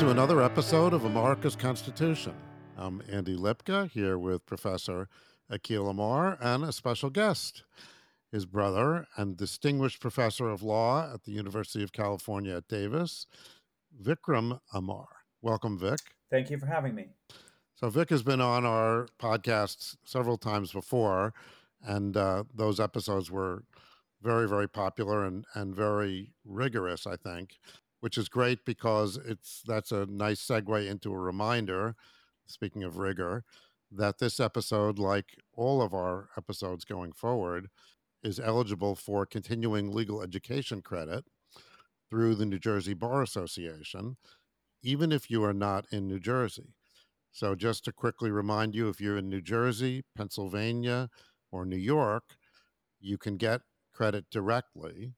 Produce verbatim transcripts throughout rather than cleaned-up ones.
to another episode of America's Constitution. I'm Andy Lipka, here with Professor Akhil Amar and a special guest, his brother and distinguished professor of law at the University of California at Davis, Vikram Amar. Welcome, Vic. Thank you for having me. So Vic has been on our podcasts several times before, and uh, those episodes were very, very popular and, and very rigorous, I think, which is great because it's that's a nice segue into a reminder, speaking of rigor, that this episode, like all of our episodes going forward, is eligible for continuing legal education credit through the New Jersey Bar Association, even if you are not in New Jersey. So just to quickly remind you, if you're in New Jersey, Pennsylvania, or New York, you can get credit directly.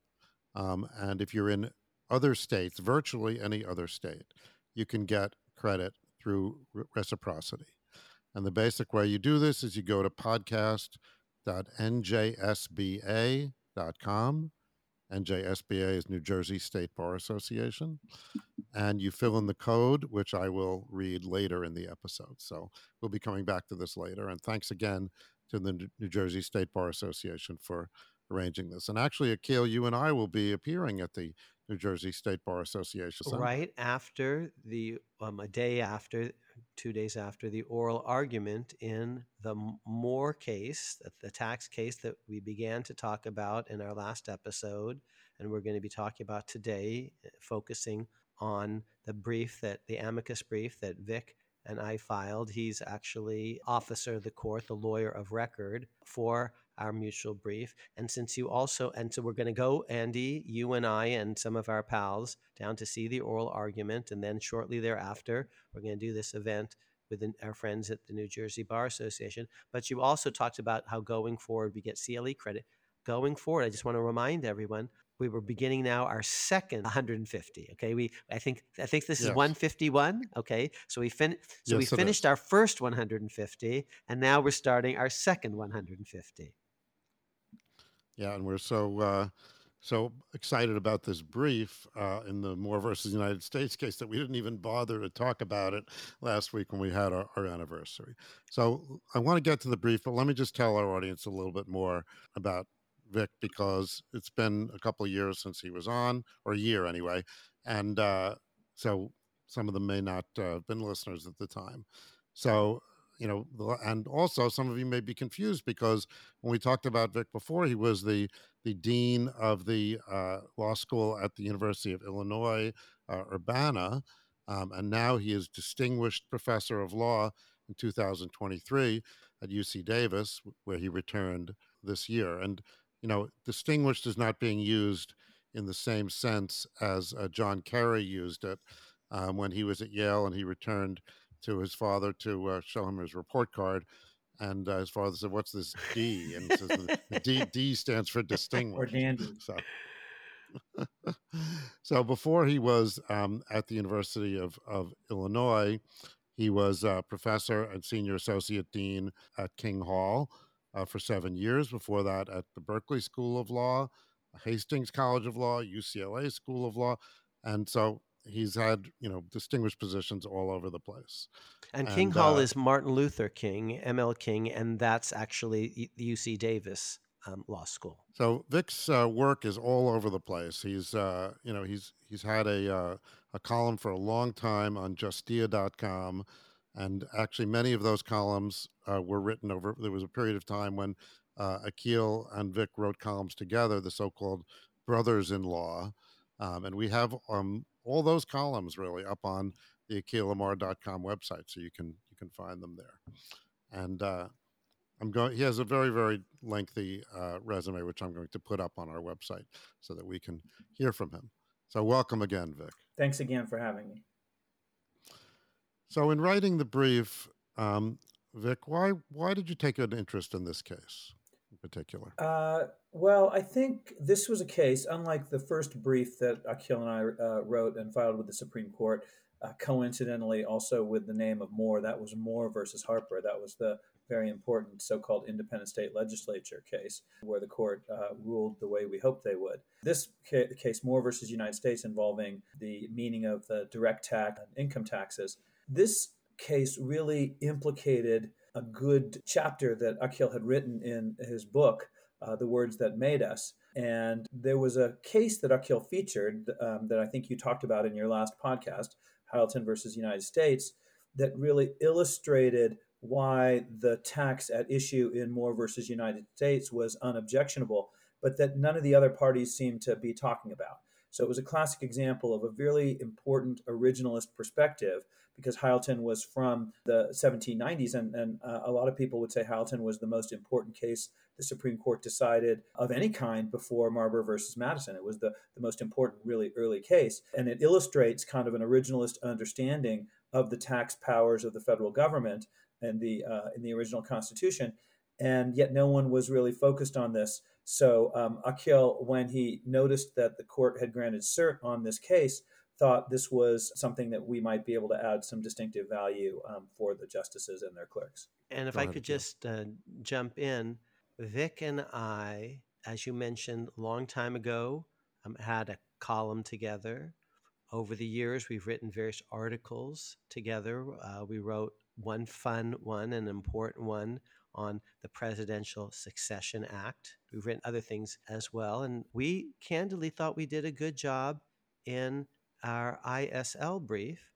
Um, and if you're in other states, virtually any other state, you can get credit through re- reciprocity. And the basic way you do this is you go to podcast dot n j s b a dot com. N J S B A is New Jersey State Bar Association. And you fill in the code, which I will read later in the episode. So we'll be coming back to this later. And thanks again to the New Jersey State Bar Association for arranging this. And actually, Akhil, you and I will be appearing at the New Jersey State Bar Association. Right after the, um, a day after, two days after the oral argument in the Moore case, the tax case that we began to talk about in our last episode, and we're going to be talking about today, focusing on the brief that, the amicus brief that Vic and I filed. He's actually officer of the court, the lawyer of record for our mutual brief. And since you also, and so we're going to go, Andy, you and I and some of our pals down to see the oral argument. And then shortly thereafter, we're going to do this event with our friends at the New Jersey Bar Association. But you also talked about how going forward, we get C L E credit. Going forward, I just want to remind everyone, we were beginning now our second one hundred fifty. Okay, we I think I think this is yes. one fifty-one. Okay, so we fin so yes, we finished our first one hundred fifty, and now we're starting our second one hundred fifty. Yeah, and we're so uh, so excited about this brief uh, in the Moore versus United States case that we didn't even bother to talk about it last week when we had our, our anniversary. So I want to get to the brief, but let me just tell our audience a little bit more about Vic, because it's been a couple of years since he was on, or a year anyway, and uh, so some of them may not uh, have been listeners at the time. So, you know, and also some of you may be confused because when we talked about Vic before, he was the the dean of the uh, law school at the University of Illinois, uh, Urbana, um, and now he is distinguished professor of law in two thousand twenty-three at U C Davis, where he returned this year. And you know, distinguished is not being used in the same sense as uh, John Kerry used it um, when he was at Yale and he returned to his father to uh, show him his report card. And uh, his father said, "What's this D?" And he says, the D, D stands for distinguished. Or dandy. So, so before he was um, at the University of, of Illinois, he was a professor and senior associate dean at King Hall. Uh, for seven years before that at the Berkeley School of Law, Hastings College of Law, U C L A School of Law. And so he's had, you know, distinguished positions all over the place. And, and King uh, Hall is Martin Luther King, M L King, and that's actually U C Davis um, Law School. So Vic's uh, work is all over the place. He's, uh, you know, he's he's had a, uh, a column for a long time on justia dot com. And actually, many of those columns uh, were written over. There was a period of time when uh, Akhil and Vic wrote columns together, the so-called brothers-in-law. Um, and we have um, all those columns really up on the akhil amar dot com website, so you can you can find them there. And uh, I'm going. He has a very very lengthy uh, resume, which I'm going to put up on our website so that we can hear from him. So welcome again, Vic. Thanks again for having me. So in writing the brief, um, Vic, why why did you take an interest in this case in particular? Uh, well, I think this was a case, unlike the first brief that Akhil and I uh, wrote and filed with the Supreme Court, uh, coincidentally also with the name of Moore. That was Moore versus Harper. That was the very important so-called independent state legislature case where the court uh, ruled the way we hoped they would. This ca- case, Moore versus United States, involving the meaning of the direct tax and income taxes. This case really implicated a good chapter that Akhil had written in his book, uh, The Words That Made Us. And there was a case that Akhil featured um, that I think you talked about in your last podcast, Hylton versus United States, that really illustrated why the tax at issue in Moore versus United States was unobjectionable, but that none of the other parties seemed to be talking about. So it was a classic example of a really important originalist perspective, because Hylton was from the seventeen nineties, and, and uh, a lot of people would say Hylton was the most important case the Supreme Court decided of any kind before Marbury versus Madison. It was the, the most important, really early case, and it illustrates kind of an originalist understanding of the tax powers of the federal government and the uh, in the original Constitution, and yet no one was really focused on this. So um, Akhil, when he noticed that the court had granted cert on this case, thought this was something that we might be able to add some distinctive value um, for the justices and their clerks. And if I could just uh, jump in, Vic and I, as you mentioned, a long time ago, um, had a column together. Over the years, we've written various articles together. Uh, we wrote one fun one, an important one, on the Presidential Succession Act. We've written other things as well. And we candidly thought we did a good job in our I S L brief.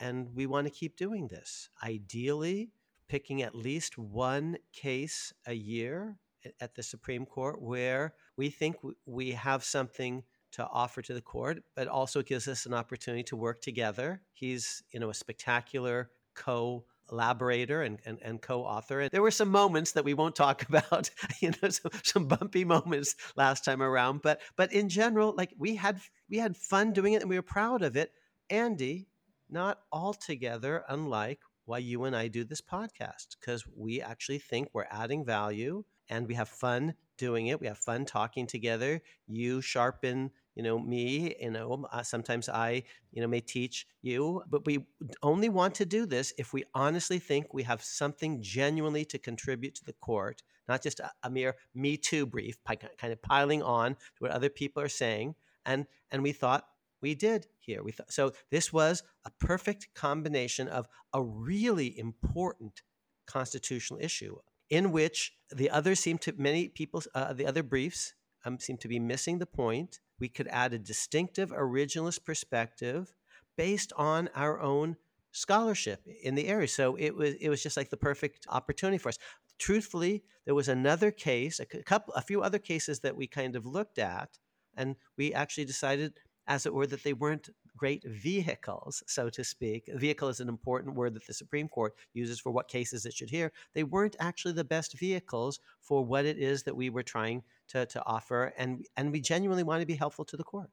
And we want to keep doing this. Ideally, picking at least one case a year at the Supreme Court where we think we have something to offer to the court, but also gives us an opportunity to work together. He's, you know, a spectacular co collaborator and, and, and co-author. And there were some moments that we won't talk about, you know, some, some bumpy moments last time around. But but in general, like we had we had fun doing it and we were proud of it. Andy, not altogether unlike why you and I do this podcast, because we actually think we're adding value and we have fun doing it. We have fun talking together. You sharpen You know, me, you know, uh, sometimes I, you know, may teach you, but we only want to do this if we honestly think we have something genuinely to contribute to the court, not just a, a mere Me Too brief, kind of piling on to what other people are saying. And and we thought we did here. We thought, so this was a perfect combination of a really important constitutional issue in which the others seem to, many people, uh, the other briefs um, seem to be missing the point. We could add a distinctive originalist perspective based on our own scholarship in the area. So it was it was just like the perfect opportunity for us. Truthfully, there was another case, a couple, a few other cases that we kind of looked at, and we actually decided, as it were, that they weren't great vehicles, so to speak. A vehicle is an important word that the Supreme Court uses for what cases it should hear. They weren't actually the best vehicles for what it is that we were trying to, to offer, and and we genuinely want to be helpful to the court.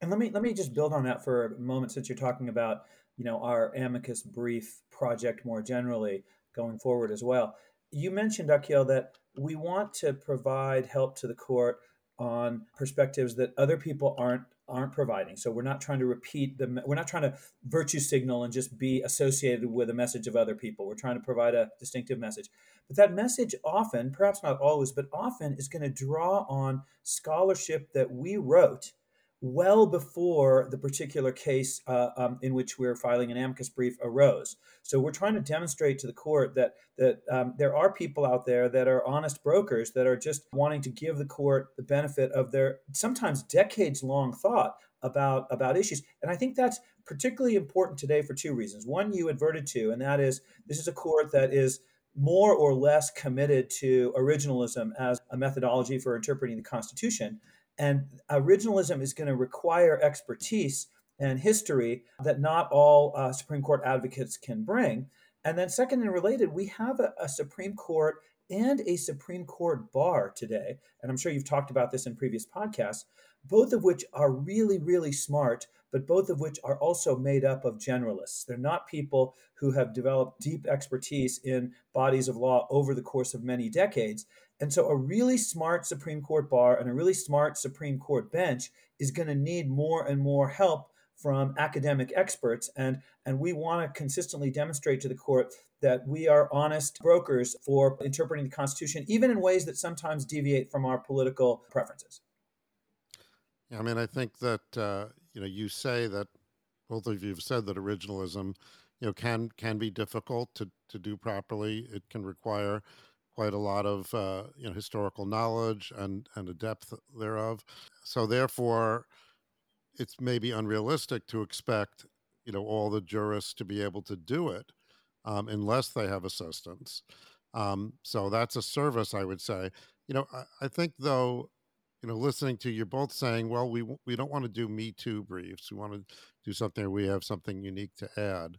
And let me let me just build on that for a moment, since you're talking about, you know, our amicus brief project more generally going forward as well. You mentioned, Akhil, that we want to provide help to the court on perspectives that other people aren't aren't providing. So we're not trying to repeat the, we're not trying to virtue signal and just be associated with a message of other people. We're trying to provide a distinctive message. But that message often, perhaps not always, but often is going to draw on scholarship that we wrote well before the particular case uh, um, in which we're filing an amicus brief arose. So we're trying to demonstrate to the court that that um, there are people out there that are honest brokers that are just wanting to give the court the benefit of their sometimes decades-long thought about, about issues. And I think that's particularly important today for two reasons. One, you adverted to, and that is this is a court that is more or less committed to originalism as a methodology for interpreting the Constitution. And originalism is going to require expertise and history that not all uh, Supreme Court advocates can bring. And then second and related, we have a, a Supreme Court and a Supreme Court bar today. And I'm sure you've talked about this in previous podcasts, both of which are really, really smart, but both of which are also made up of generalists. They're not people who have developed deep expertise in bodies of law over the course of many decades. And so a really smart Supreme Court bar and a really smart Supreme Court bench is going to need more and more help from academic experts. And, and we want to consistently demonstrate to the court that we are honest brokers for interpreting the Constitution, even in ways that sometimes deviate from our political preferences. Yeah, I mean, I think that, uh, you know, you say that, both of you have said that originalism, you know, can can be difficult to, to do properly. It can require quite a lot of, uh, you know, historical knowledge and, and a depth thereof. So therefore, it's maybe unrealistic to expect, you know, all the jurists to be able to do it um, unless they have assistance. Um, so that's a service, I would say. You know, I, I think, though, you know, listening to you both saying, well, we we don't want to do Me Too briefs. We want to do something where we have something unique to add.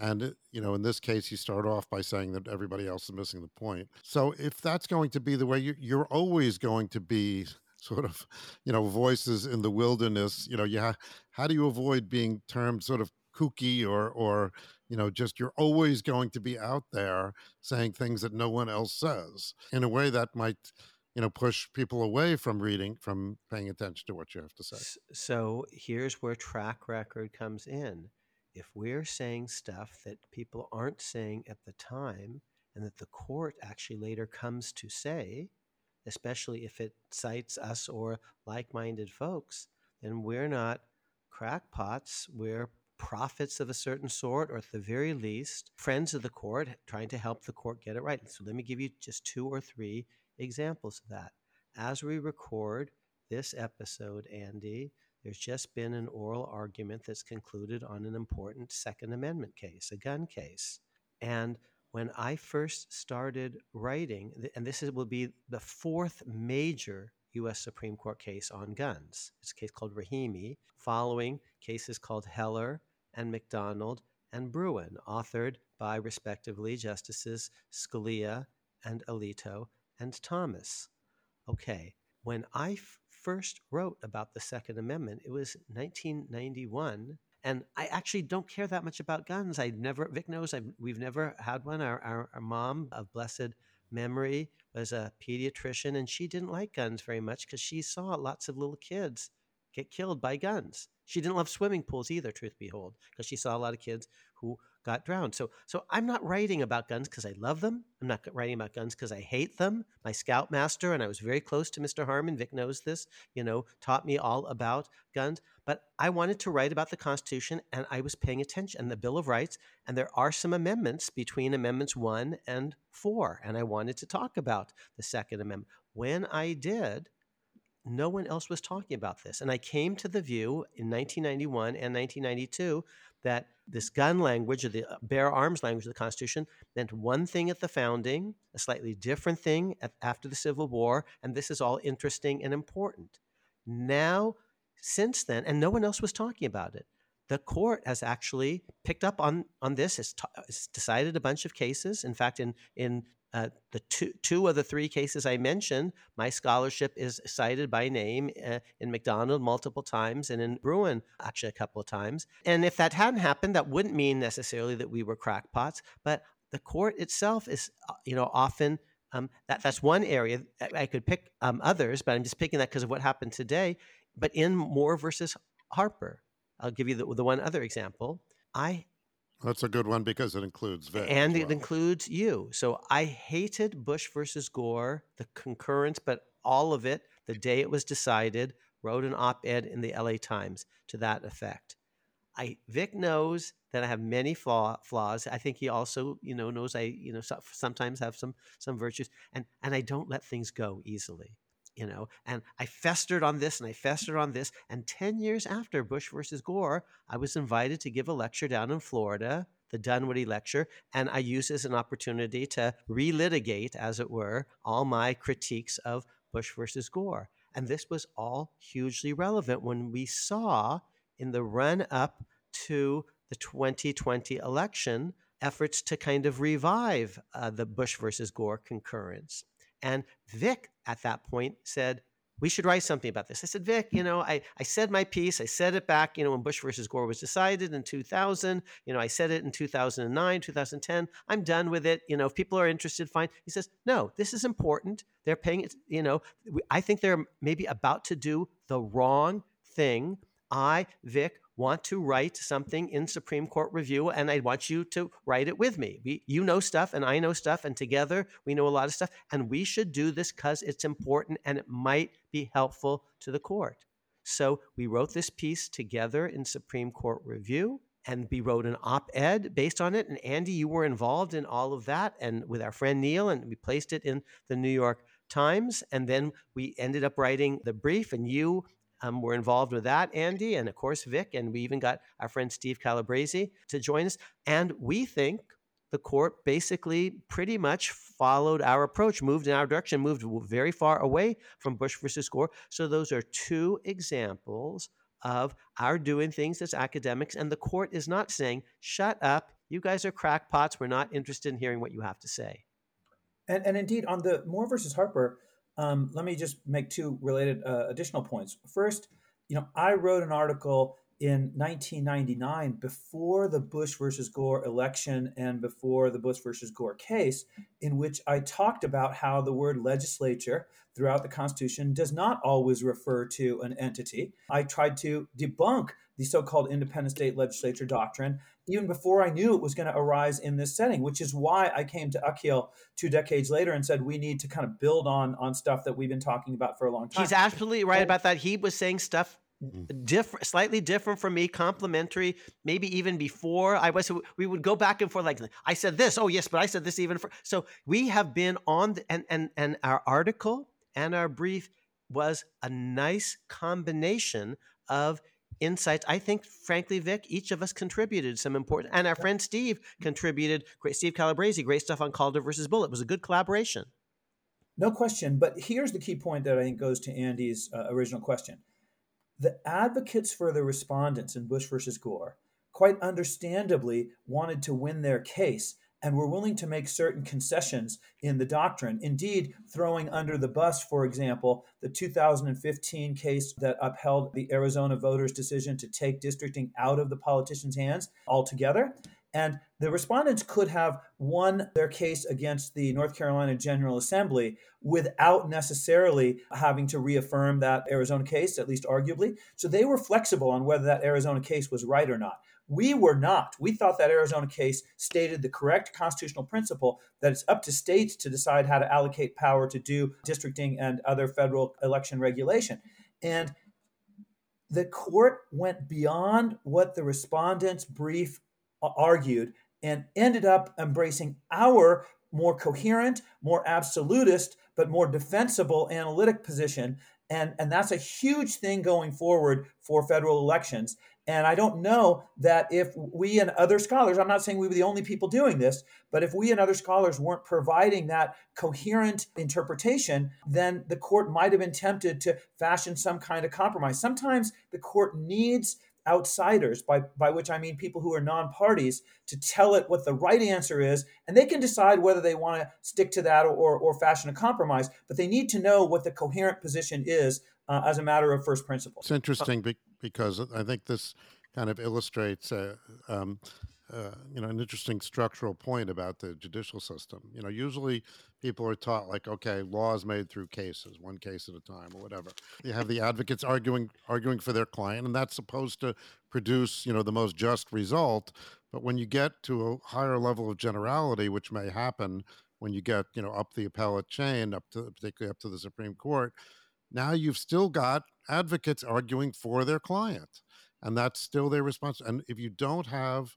And, you know, in this case, you start off by saying that everybody else is missing the point. So if that's going to be the way, you, you're always going to be sort of, you know, voices in the wilderness. You know, you ha- how do you avoid being termed sort of kooky or, or, you know, just you're always going to be out there saying things that no one else says? In a way that might, you know, push people away from reading, from paying attention to what you have to say. So here's where track record comes in. If we're saying stuff that people aren't saying at the time and that the court actually later comes to say, especially if it cites us or like-minded folks, then we're not crackpots. We're prophets of a certain sort, or at the very least, friends of the court trying to help the court get it right. So let me give you just two or three examples of that. As we record this episode, Andy, there's just been an oral argument that's concluded on an important Second Amendment case, a gun case. And when I first started writing, and this is, will be the fourth major U S Supreme Court case on guns. It's a case called Rahimi, following cases called Heller and McDonald and Bruin, authored by, respectively, Justices Scalia and Alito and Thomas. Okay, when I f- first wrote about the Second Amendment, it was nineteen ninety-one, and I actually don't care that much about guns. I never, Vic knows, I've, we've never had one. Our, our, our mom of blessed memory was a pediatrician, and she didn't like guns very much because she saw lots of little kids get killed by guns. She didn't love swimming pools either, truth be told, because she saw a lot of kids who got drowned. So so I'm not writing about guns because I love them. I'm not writing about guns because I hate them. My scoutmaster, and I was very close to Mister Harmon, Vic knows this, you know, taught me all about guns. But I wanted to write about the Constitution, and I was paying attention, and the Bill of Rights, and there are some amendments between Amendments one and four, and I wanted to talk about the Second Amendment. When I did, no one else was talking about this. And I came to the view in nineteen ninety-one and nineteen ninety-two that this gun language, or the bare arms language of the Constitution, meant one thing at the founding, a slightly different thing at, after the Civil War, and this is all interesting and important. Now, since then, and no one else was talking about it, the court has actually picked up on, on this. It's, t- it's decided a bunch of cases. In fact, in in Uh, the two, two of the three cases I mentioned, my scholarship is cited by name uh, in McDonald multiple times and in Bruin actually a couple of times. And if that hadn't happened, that wouldn't mean necessarily that we were crackpots, but the court itself is, you know, often, um, that, that's one area. I could pick um, others, but I'm just picking that because of what happened today. But in Moore versus Harper, I'll give you the, the one other example. I That's a good one because it includes Vic. And well, it includes you. So I hated Bush versus Gore, the concurrence, but all of it, the day it was decided, wrote an op-ed in the L A Times to that effect. I Vic knows that I have many flaw, flaws. I think he also, you know, knows I, you know, so, sometimes have some some virtues, and and I don't let things go easily. You know, and I festered on this and I festered on this. And ten years after Bush versus Gore, I was invited to give a lecture down in Florida, the Dunwoody Lecture. And I used this as an opportunity to relitigate, as it were, all my critiques of Bush versus Gore. And this was all hugely relevant when we saw in the run up to the twenty twenty election efforts to kind of revive uh, the Bush versus Gore concurrence. And Vic, at that point, said, we should write something about this. I said, Vic, you know, I, I said my piece. I said it back, you know, when Bush versus Gore was decided in two thousand. You know, I said it in two thousand nine, two thousand ten. I'm done with it. You know, if people are interested, fine. He says, no, this is important. They're paying it, you know. I think they're maybe about to do the wrong thing. I, Vic, want to write something in Supreme Court review, and I want you to write it with me. We, you know stuff, and I know stuff, and together we know a lot of stuff, and we should do this because it's important and it might be helpful to the court. So we wrote this piece together in Supreme Court review, and we wrote an op-ed based on it, and Andy, you were involved in all of that, and with our friend Neil, and we placed it in the New York Times, and then we ended up writing the brief, and you Um, we're involved with that, Andy, and of course, Vic, and we even got our friend Steve Calabresi to join us. And we think the court basically pretty much followed our approach, moved in our direction, moved very far away from Bush versus Gore. So those are two examples of our doing things as academics, and the court is not saying, shut up, you guys are crackpots, we're not interested in hearing what you have to say. And, and indeed, on the Moore versus Harper, Um, let me just make two related uh, additional points. First, you know, I wrote an article in nineteen ninety-nine before the Bush versus Gore election and before the Bush versus Gore case, in which I talked about how the word legislature throughout the Constitution does not always refer to an entity. I tried to debunk the so-called independent state legislature doctrine even before I knew it was going to arise in this setting, which is why I came to Akhil two decades later and said, we need to kind of build on, on stuff that we've been talking about for a long time. He's absolutely right about that. He was saying stuff different, slightly different from me, complimentary, maybe even before I was, we would go back and forth like, I said this, oh yes, but I said this even for, so we have been on, the, and, and, and our article and our brief was a nice combination of insights. I think, frankly, Vic, each of us contributed some important, and our friend Steve contributed, great, Steve Calabresi, great stuff on Calder versus Bullitt. It was a good collaboration. No question, but here's the key point that I think goes to Andy's uh, original question. The advocates for the respondents in Bush versus Gore quite understandably wanted to win their case and were willing to make certain concessions in the doctrine. Indeed, throwing under the bus, for example, the two thousand fifteen case that upheld the Arizona voters' decision to take districting out of the politicians' hands altogether. And the respondents could have won their case against the North Carolina General Assembly without necessarily having to reaffirm that Arizona case, at least arguably. So they were flexible on whether that Arizona case was right or not. We were not. We thought that Arizona case stated the correct constitutional principle that it's up to states to decide how to allocate power to do districting and other federal election regulation. And the court went beyond what the respondents' brief argued and ended up embracing our more coherent, more absolutist, but more defensible analytic position. And, and that's a huge thing going forward for federal elections. And I don't know that if we and other scholars, I'm not saying we were the only people doing this, but if we and other scholars weren't providing that coherent interpretation, then the court might have been tempted to fashion some kind of compromise. Sometimes the court needs outsiders, by, by which I mean people who are non-parties, to tell it what the right answer is, and they can decide whether they want to stick to that or, or fashion a compromise, but they need to know what the coherent position is uh, as a matter of first principles. It's interesting be- because I think this kind of illustrates uh, um, uh, you know, an interesting structural point about the judicial system. You know, usually people are taught like, okay, law is made through cases, one case at a time or whatever. You have the advocates arguing arguing for their client, and that's supposed to produce, you know, the most just result. But when you get to a higher level of generality, which may happen when you get, you know, up the appellate chain, up to particularly up to the Supreme Court, now you've still got advocates arguing for their client, and that's still their response. And if you don't have,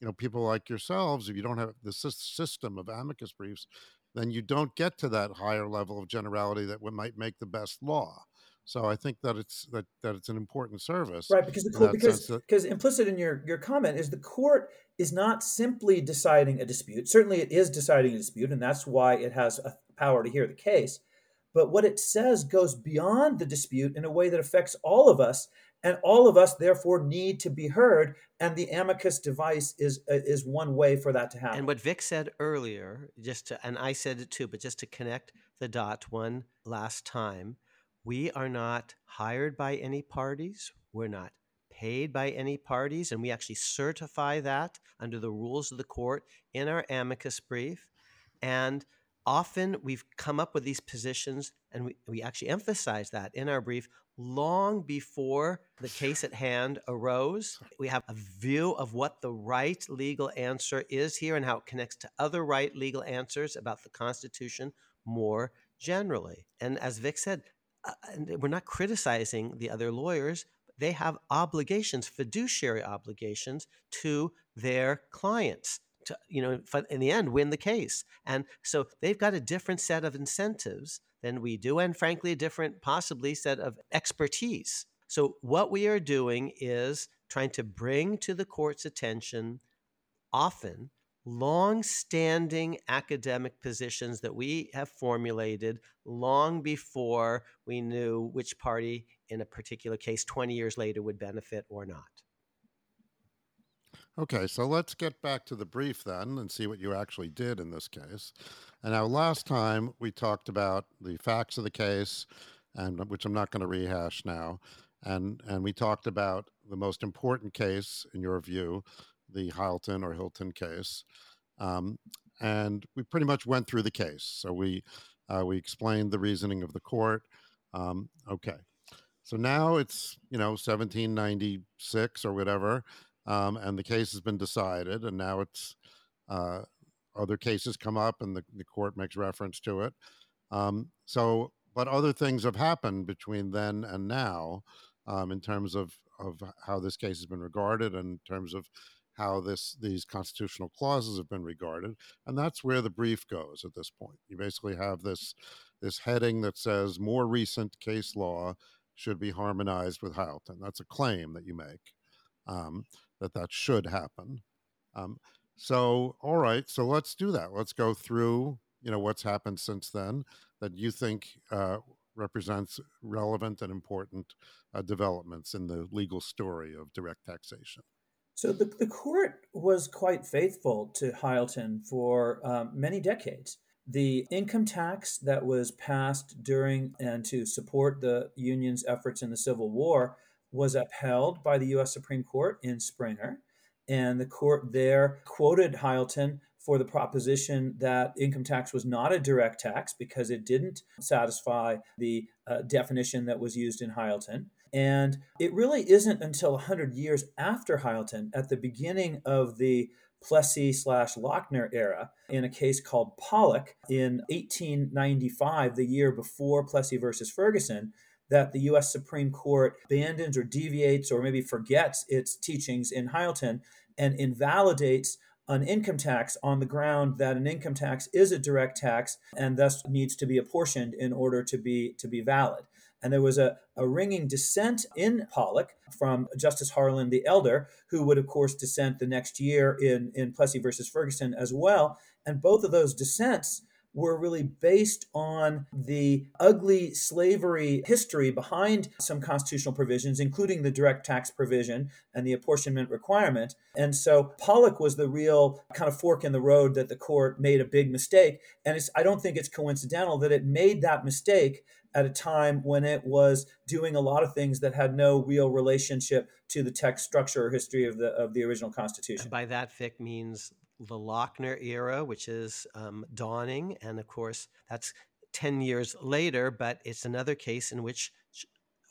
you know, people like yourselves, if you don't have the system of amicus briefs, then you don't get to that higher level of generality that might make the best law. So I think that it's that, that it's an important service. Right, because the court, because that, because implicit in your, your comment is the court is not simply deciding a dispute. Certainly it is deciding a dispute, and that's why it has a power to hear the case. But what it says goes beyond the dispute in a way that affects all of us, and all of us, therefore, need to be heard, and the amicus device is uh, is one way for that to happen. And what Vic said earlier, just to, and I said it too, but just to connect the dots one last time, we are not hired by any parties, we're not paid by any parties, and we actually certify that under the rules of the court in our amicus brief. And often we've come up with these positions, and we, we actually emphasize that in our brief, long before the case at hand arose. We have a view of what the right legal answer is here and how it connects to other right legal answers about the Constitution more generally. And as Vic said, uh, we're not criticizing the other lawyers. They have obligations, fiduciary obligations to their clients to, you know, in the end, win the case. And so they've got a different set of incentives than we do, and frankly, a different possibly set of expertise. So what we are doing is trying to bring to the court's attention often long-standing academic positions that we have formulated long before we knew which party in a particular case twenty years later would benefit or not. Okay, so let's get back to the brief then and see what you actually did in this case. And now last time we talked about the facts of the case, and which I'm not going to rehash now, and, and we talked about the most important case, in your view, the Hylton or Hylton case, um, and we pretty much went through the case. So we uh, we explained the reasoning of the court. Um, okay, so now it's, you know, seventeen ninety-six or whatever, Um, and the case has been decided, and now it's uh, other cases come up, and the, the court makes reference to it. Um, so, but other things have happened between then and now, um, in terms of, of how this case has been regarded, and in terms of how this these constitutional clauses have been regarded, and that's where the brief goes at this point. You basically have this this heading that says more recent case law should be harmonized with Hylton. That's a claim that you make. Um, that that should happen. Um, so, all right, so let's do that. Let's go through, you know, what's happened since then that you think uh, represents relevant and important uh, developments in the legal story of direct taxation. So the, the court was quite faithful to Hylton for um, many decades. The income tax that was passed during and to support the Union's efforts in the Civil War was upheld by the U S Supreme Court in Springer, and the court there quoted Hylton for the proposition that income tax was not a direct tax because it didn't satisfy the uh, definition that was used in Hylton. And it really isn't until one hundred years after Hylton, at the beginning of the Plessy slash Lochner era, in a case called Pollock in eighteen ninety-five, the year before Plessy versus Ferguson, that the U S Supreme Court abandons or deviates or maybe forgets its teachings in Hylton and invalidates an income tax on the ground that an income tax is a direct tax and thus needs to be apportioned in order to be to be valid. And there was a, a ringing dissent in Pollock from Justice Harlan the Elder, who would, of course, dissent the next year in, in Plessy versus Ferguson as well. And both of those dissents were really based on the ugly slavery history behind some constitutional provisions, including the direct tax provision and the apportionment requirement. And so Pollock was the real kind of fork in the road that the court made a big mistake. And it's, I don't think it's coincidental that it made that mistake at a time when it was doing a lot of things that had no real relationship to the text structure or history of the of the original Constitution. And by that, Vic means the Lochner era, which is um, dawning. And of course, that's ten years later, but it's another case in which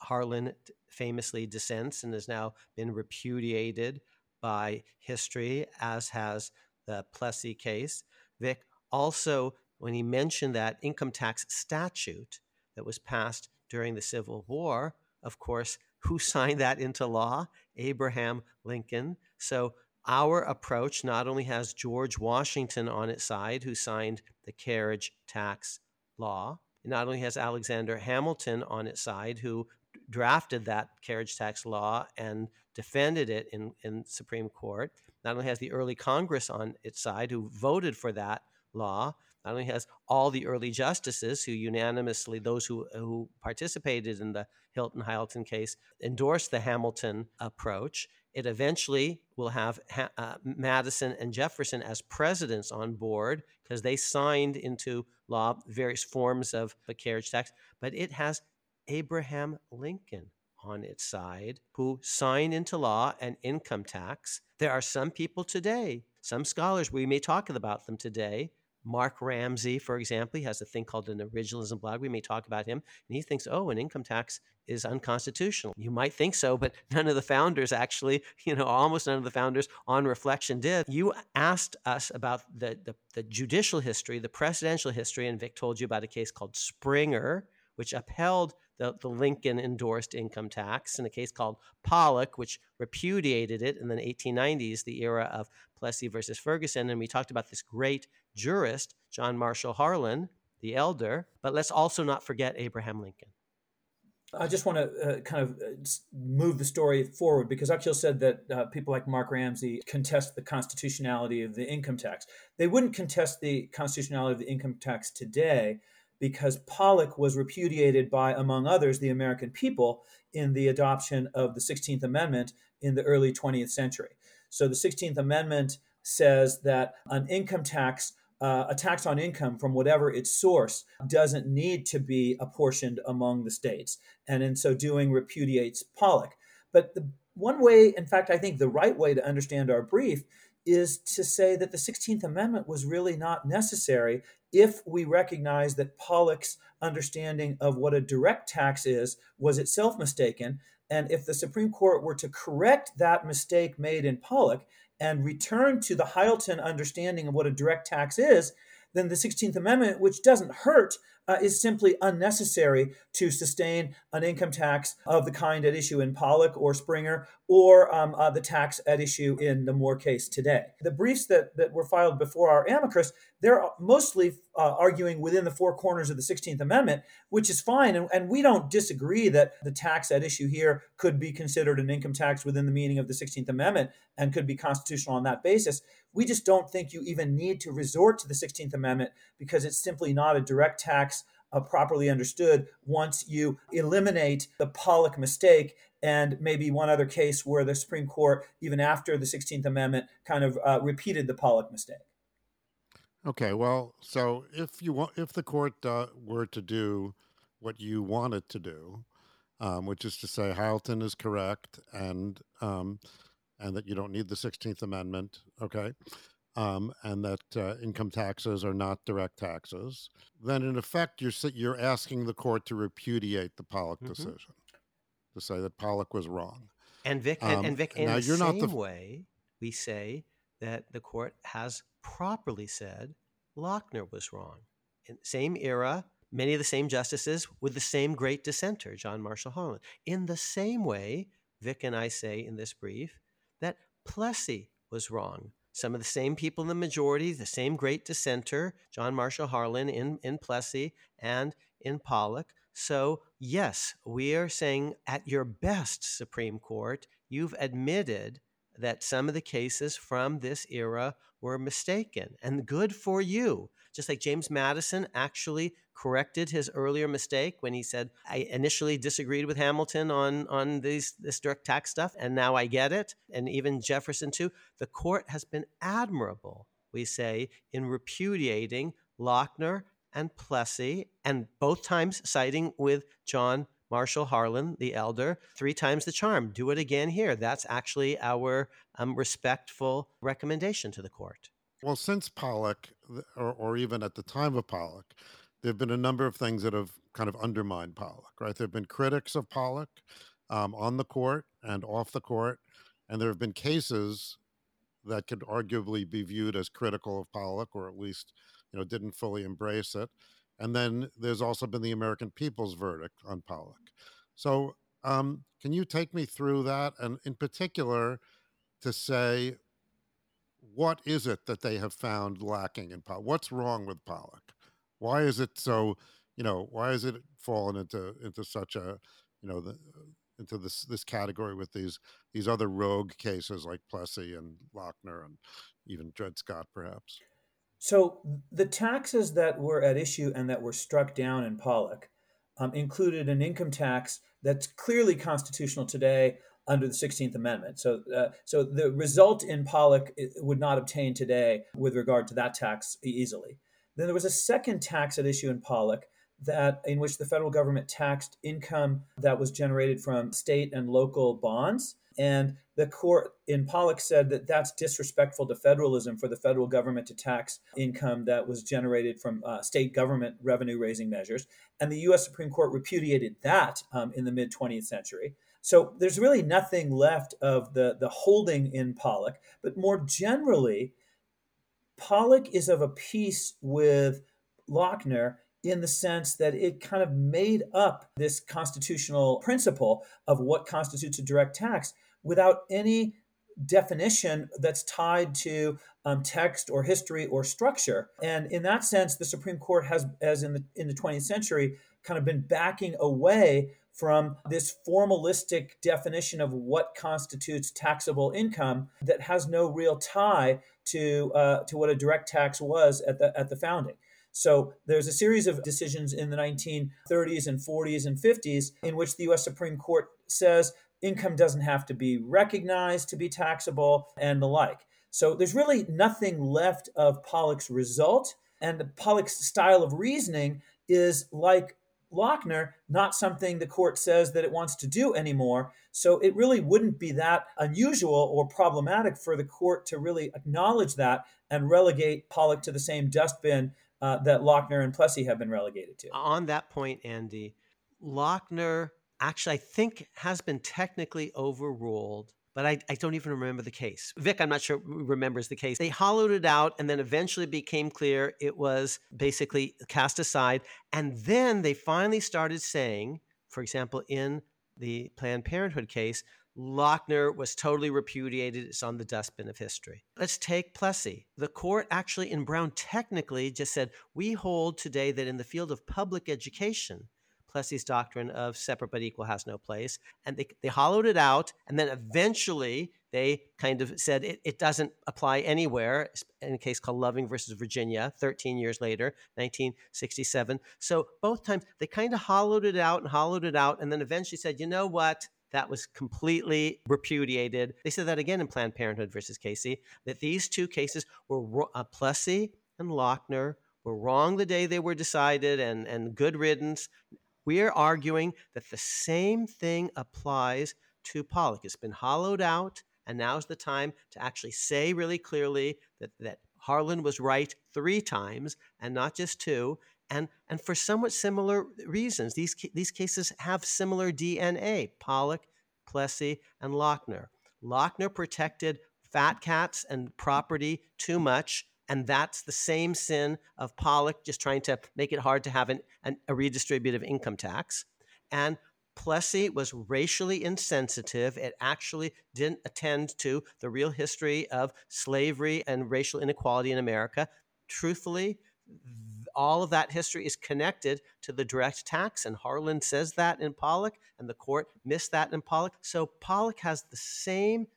Harlan famously dissents and has now been repudiated by history, as has the Plessy case. Vic, also, when he mentioned that income tax statute that was passed during the Civil War, of course, who signed that into law? Abraham Lincoln. So our approach not only has George Washington on its side, who signed the carriage tax law, it not only has Alexander Hamilton on its side, who drafted that carriage tax law and defended it in, in Supreme Court, not only has the early Congress on its side, who voted for that law, not only has all the early justices who unanimously, those who, who participated in the Hylton-Hylton case, endorsed the Hamilton approach, it eventually will have uh, Madison and Jefferson as presidents on board because they signed into law various forms of a carriage tax. But it has Abraham Lincoln on its side who signed into law an income tax. There are some people today, some scholars, we may talk about them today, Mike Ramsey, for example, he has a thing called an Originalism Blog. We may talk about him. And he thinks, oh, an income tax is unconstitutional. You might think so, but none of the founders actually, you know, almost none of the founders on reflection did. You asked us about the the, the judicial history, the precedential history, and Vic told you about a case called Springer, which upheld the, the Lincoln-endorsed income tax, and a case called Pollock, which repudiated it in the eighteen nineties, the era of Plessy versus Ferguson. And we talked about this great jurist, John Marshall Harlan, the elder. But let's also not forget Abraham Lincoln. I just want to uh, kind of move the story forward, because Akhil said that uh, people like Mark Ramsey contest the constitutionality of the income tax. They wouldn't contest the constitutionality of the income tax today, because Pollock was repudiated by, among others, the American people in the adoption of the sixteenth Amendment in the early twentieth century. So the sixteenth Amendment says that an income tax, uh, a tax on income from whatever its source, doesn't need to be apportioned among the states. And in so doing, repudiates Pollock. But the one way, in fact, I think the right way to understand our brief is to say that the sixteenth Amendment was really not necessary if we recognize that Pollock's understanding of what a direct tax is was itself mistaken. And if the Supreme Court were to correct that mistake made in Pollock and return to the Hylton understanding of what a direct tax is, then the sixteenth Amendment, which doesn't hurt, uh, is simply unnecessary to sustain an income tax of the kind at issue in Pollock or Springer, or um, uh, the tax at issue in the Moore case today. The briefs that, that were filed before our amicus, they're mostly uh, arguing within the four corners of the sixteenth Amendment, which is fine. And, and we don't disagree that the tax at issue here could be considered an income tax within the meaning of the sixteenth Amendment and could be constitutional on that basis. We just don't think you even need to resort to the sixteenth Amendment, because it's simply not a direct tax uh, properly understood once you eliminate the Pollock mistake and maybe one other case where the Supreme Court, even after the sixteenth Amendment, kind of uh, repeated the Pollock mistake. Okay, well, so if you want, if the court uh, were to do what you want it to do, um, which is to say Hylton is correct and um, and that you don't need the sixteenth Amendment, okay, um, and that uh, income taxes are not direct taxes, then in effect you're you're asking the court to repudiate the Pollock mm-hmm. decision, to say that Pollock was wrong. And Vic, um, and, and Vic, in the same not the, way, we say that the court has properly said Lochner was wrong. In same era, many of the same justices with the same great dissenter, John Marshall Harlan. In the same way, Vic and I say in this brief that Plessy was wrong. Some of the same people in the majority, the same great dissenter, John Marshall Harlan in, in Plessy and in Pollock. So yes, we are saying at your best, Supreme Court, you've admitted that some of the cases from this era were mistaken, and good for you. Just like James Madison actually corrected his earlier mistake when he said, I initially disagreed with Hamilton on, on these, this direct tax stuff, and now I get it, and even Jefferson too. The court has been admirable, we say, in repudiating Lochner and Plessy, and both times siding with John Marshall Harlan, the elder, three times the charm. Do it again here. That's actually our um, respectful recommendation to the court. Well, since Pollock, or, or even at the time of Pollock, there have been a number of things that have kind of undermined Pollock, right? There have been critics of Pollock um, on the court and off the court, and there have been cases that could arguably be viewed as critical of Pollock, or at least, you know, didn't fully embrace it. And then there's also been the American people's verdict on Pollock. So um, can you take me through that? And in particular, to say, what is it that they have found lacking in Pollock? What's wrong with Pollock? Why is it so, you know, why has it fallen into into such a, you know, the, into this this category with these these other rogue cases like Plessy and Lochner and even Dred Scott, perhaps? So the taxes that were at issue and that were struck down in Pollock um, included an income tax that's clearly constitutional today under the sixteenth Amendment. So uh, so the result in Pollock would not obtain today with regard to that tax easily. Then there was a second tax at issue in Pollock that in which the federal government taxed income that was generated from state and local bonds. And the court in Pollock said that that's disrespectful to federalism for the federal government to tax income that was generated from uh, state government revenue-raising measures. And the U S Supreme Court repudiated that um, in the mid-twentieth century. So there's really nothing left of the, the holding in Pollock. But more generally, Pollock is of a piece with Lochner in the sense that it kind of made up this constitutional principle of what constitutes a direct tax without any definition that's tied to um, text or history or structure. And in that sense, the Supreme Court has, as in the, in the twentieth century, kind of been backing away from this formalistic definition of what constitutes taxable income that has no real tie to uh, to what a direct tax was at the at the founding. So there's a series of decisions in the nineteen thirties and forties and fifties in which the U S Supreme Court says income doesn't have to be recognized to be taxable and the like. So there's really nothing left of Pollock's result. And the Pollock's style of reasoning is, like Lochner, not something the court says that it wants to do anymore. So it really wouldn't be that unusual or problematic for the court to really acknowledge that and relegate Pollock to the same dustbin uh, that Lochner and Plessy have been relegated to. On that point, Andy, Lochner actually, I think, has been technically overruled, but I, I don't even remember the case. Vic, I'm not sure, remembers the case. They hollowed it out and then eventually became clear it was basically cast aside. And then they finally started saying, for example, in the Planned Parenthood case, Lochner was totally repudiated. It's on the dustbin of history. Let's take Plessy. The court actually in Brown technically just said, we hold today that in the field of public education, Plessy's doctrine of separate but equal has no place. And they, they hollowed it out. And then eventually they kind of said it, it doesn't apply anywhere, in a case called Loving versus Virginia, thirteen years later, nineteen sixty-seven. So both times they kind of hollowed it out and hollowed it out. And then eventually said, you know what? That was completely repudiated. They said that again in Planned Parenthood versus Casey, that these two cases were uh, Plessy and Lochner were wrong the day they were decided, and, and good riddance. We are arguing that the same thing applies to Pollock. It's been hollowed out, and now's the time to actually say really clearly that, that Harlan was right three times and not just two, and, and for somewhat similar reasons. These, these cases have similar D N A, Pollock, Plessy, and Lochner. Lochner protected fat cats and property too much, and that's the same sin of Pollock, just trying to make it hard to have an, an, a redistributive income tax. And Plessy was racially insensitive. It actually didn't attend to the real history of slavery and racial inequality in America. Truthfully, all of that history is connected to the direct tax, and Harlan says that in Pollock, and the court missed that in Pollock. So Pollock has the same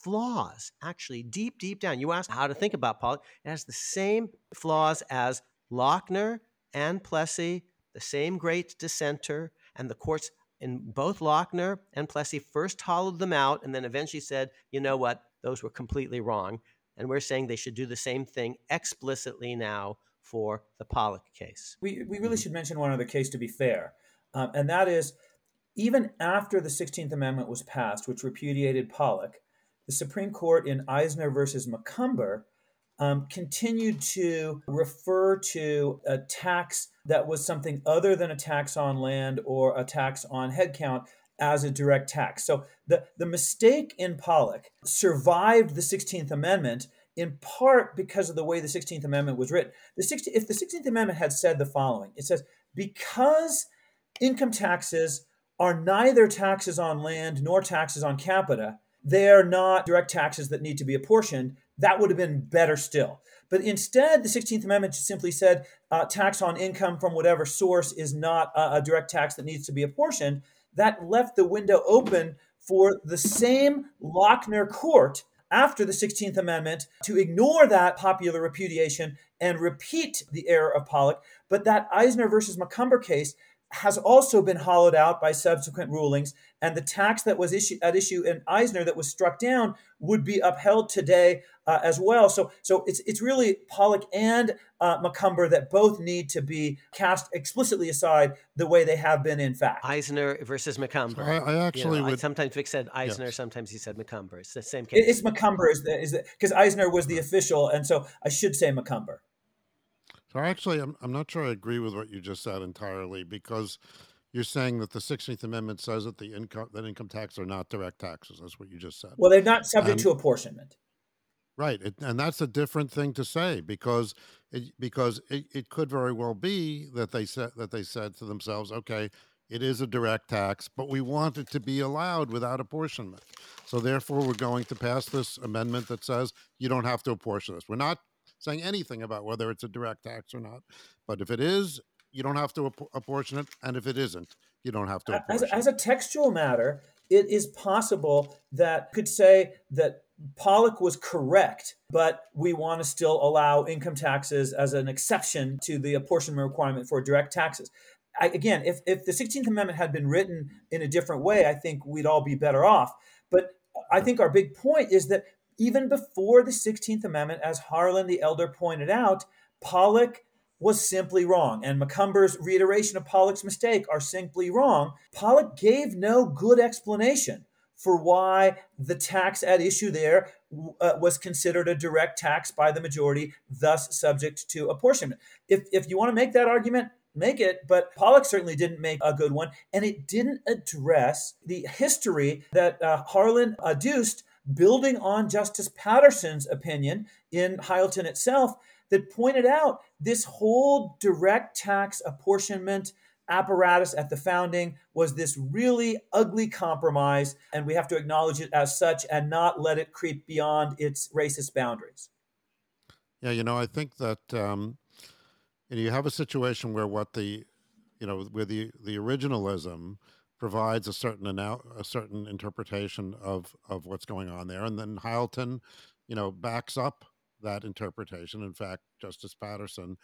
flaws, actually, deep, deep down. You asked how to think about Pollock. It has the same flaws as Lochner and Plessy, the same great dissenter, and the courts in both Lochner and Plessy first hollowed them out and then eventually said, you know what, those were completely wrong. And we're saying they should do the same thing explicitly now for the Pollock case. We, we really should mention one other case to be fair, um, and that is even after the sixteenth Amendment was passed, which repudiated Pollock, the Supreme Court in Eisner versus Macomber um, continued to refer to a tax that was something other than a tax on land or a tax on headcount as a direct tax. So the, the mistake in Pollock survived the sixteenth Amendment in part because of the way the sixteenth Amendment was written. The sixteenth, if the sixteenth Amendment had said the following, it says, because income taxes are neither taxes on land nor taxes on capita, they're not direct taxes that need to be apportioned. That would have been better still. But instead, the sixteenth Amendment simply said uh, tax on income from whatever source is not a, a direct tax that needs to be apportioned. That left the window open for the same Lochner court after the sixteenth Amendment to ignore that popular repudiation and repeat the error of Pollock. But that Eisner versus Macomber case has also been hollowed out by subsequent rulings, and the tax that was issue, at issue in Eisner that was struck down would be upheld today uh, as well. So, so it's it's really Pollock and uh, Macomber that both need to be cast explicitly aside the way they have been in fact. Eisner versus Macomber. So I, I actually you know, would I sometimes Vic said Eisner, yes. Sometimes he said Macomber. It's the same case. It, it's Macomber is the, is because Eisner was the official, and so I should say Macomber. So actually, I'm, I'm not sure I agree with what you just said entirely, because you're saying that the sixteenth Amendment says that the income that income taxes are not direct taxes. That's what you just said. Well, they're not subject and, to apportionment. Right. It, and that's a different thing to say, because it, because it, it could very well be that they said that they said to themselves, OK, it is a direct tax, but we want it to be allowed without apportionment. So therefore, we're going to pass this amendment that says you don't have to apportion this. We're not saying anything about whether it's a direct tax or not. But if it is, you don't have to apportion it. And if it isn't, you don't have to apportion it. As, as a textual matter, it is possible that could say that Pollock was correct, but we want to still allow income taxes as an exception to the apportionment requirement for direct taxes. I, again, if, if the sixteenth Amendment had been written in a different way, I think we'd all be better off. But I think our big point is that even before the sixteenth Amendment, as Harlan the Elder pointed out, Pollock was simply wrong, and Macomber's reiteration of Pollock's mistake are simply wrong. Pollock gave no good explanation for why the tax at issue there uh, was considered a direct tax by the majority, thus subject to apportionment. If, if you want to make that argument, make it, but Pollock certainly didn't make a good one, and it didn't address the history that uh, Harlan adduced, building on Justice Paterson's opinion in Hylton itself, that pointed out this whole direct tax apportionment apparatus at the founding was this really ugly compromise, and we have to acknowledge it as such and not let it creep beyond its racist boundaries. Yeah, you know, I think that um, you know, you have a situation where what the, you know, where the, the originalism provides a certain a certain interpretation of, of what's going on there. And then Hylton, you know, backs up that interpretation. In fact, Justice Paterson,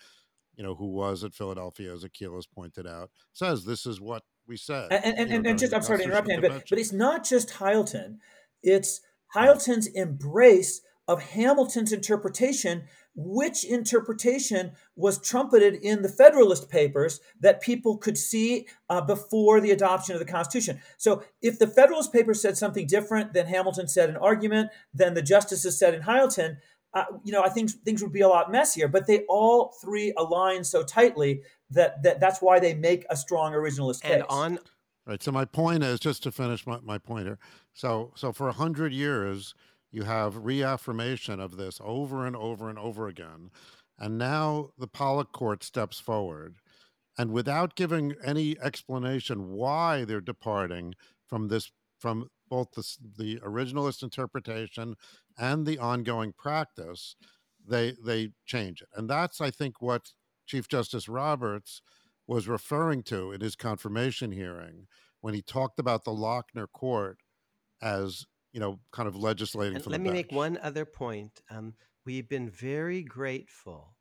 you know, who was at Philadelphia, as Akhil has pointed out, says this is what we said. And, and, and, and, and just, I'm sorry to interrupt you, but, but it's not just Hylton. It's Hylton's yeah. embrace of Hamilton's interpretation, which interpretation was trumpeted in the Federalist Papers that people could see uh, before the adoption of the Constitution. So if the Federalist Papers said something different than Hamilton said in argument, than the justices said in Hylton, uh, you know, I think things would be a lot messier. But they all three align so tightly that, that that's why they make a strong originalist case. And on- right, so my point is, just to finish my, my point here, so, so for one hundred years, you have reaffirmation of this over and over and over again. And now the Pollock court steps forward, and without giving any explanation why they're departing from this, from both the, the originalist interpretation and the ongoing practice, they, they change it. And that's, I think, what Chief Justice Roberts was referring to in his confirmation hearing when he talked about the Lochner court as, you know, kind of legislating and for let the me bench. Make one other point. Um, we've been very grateful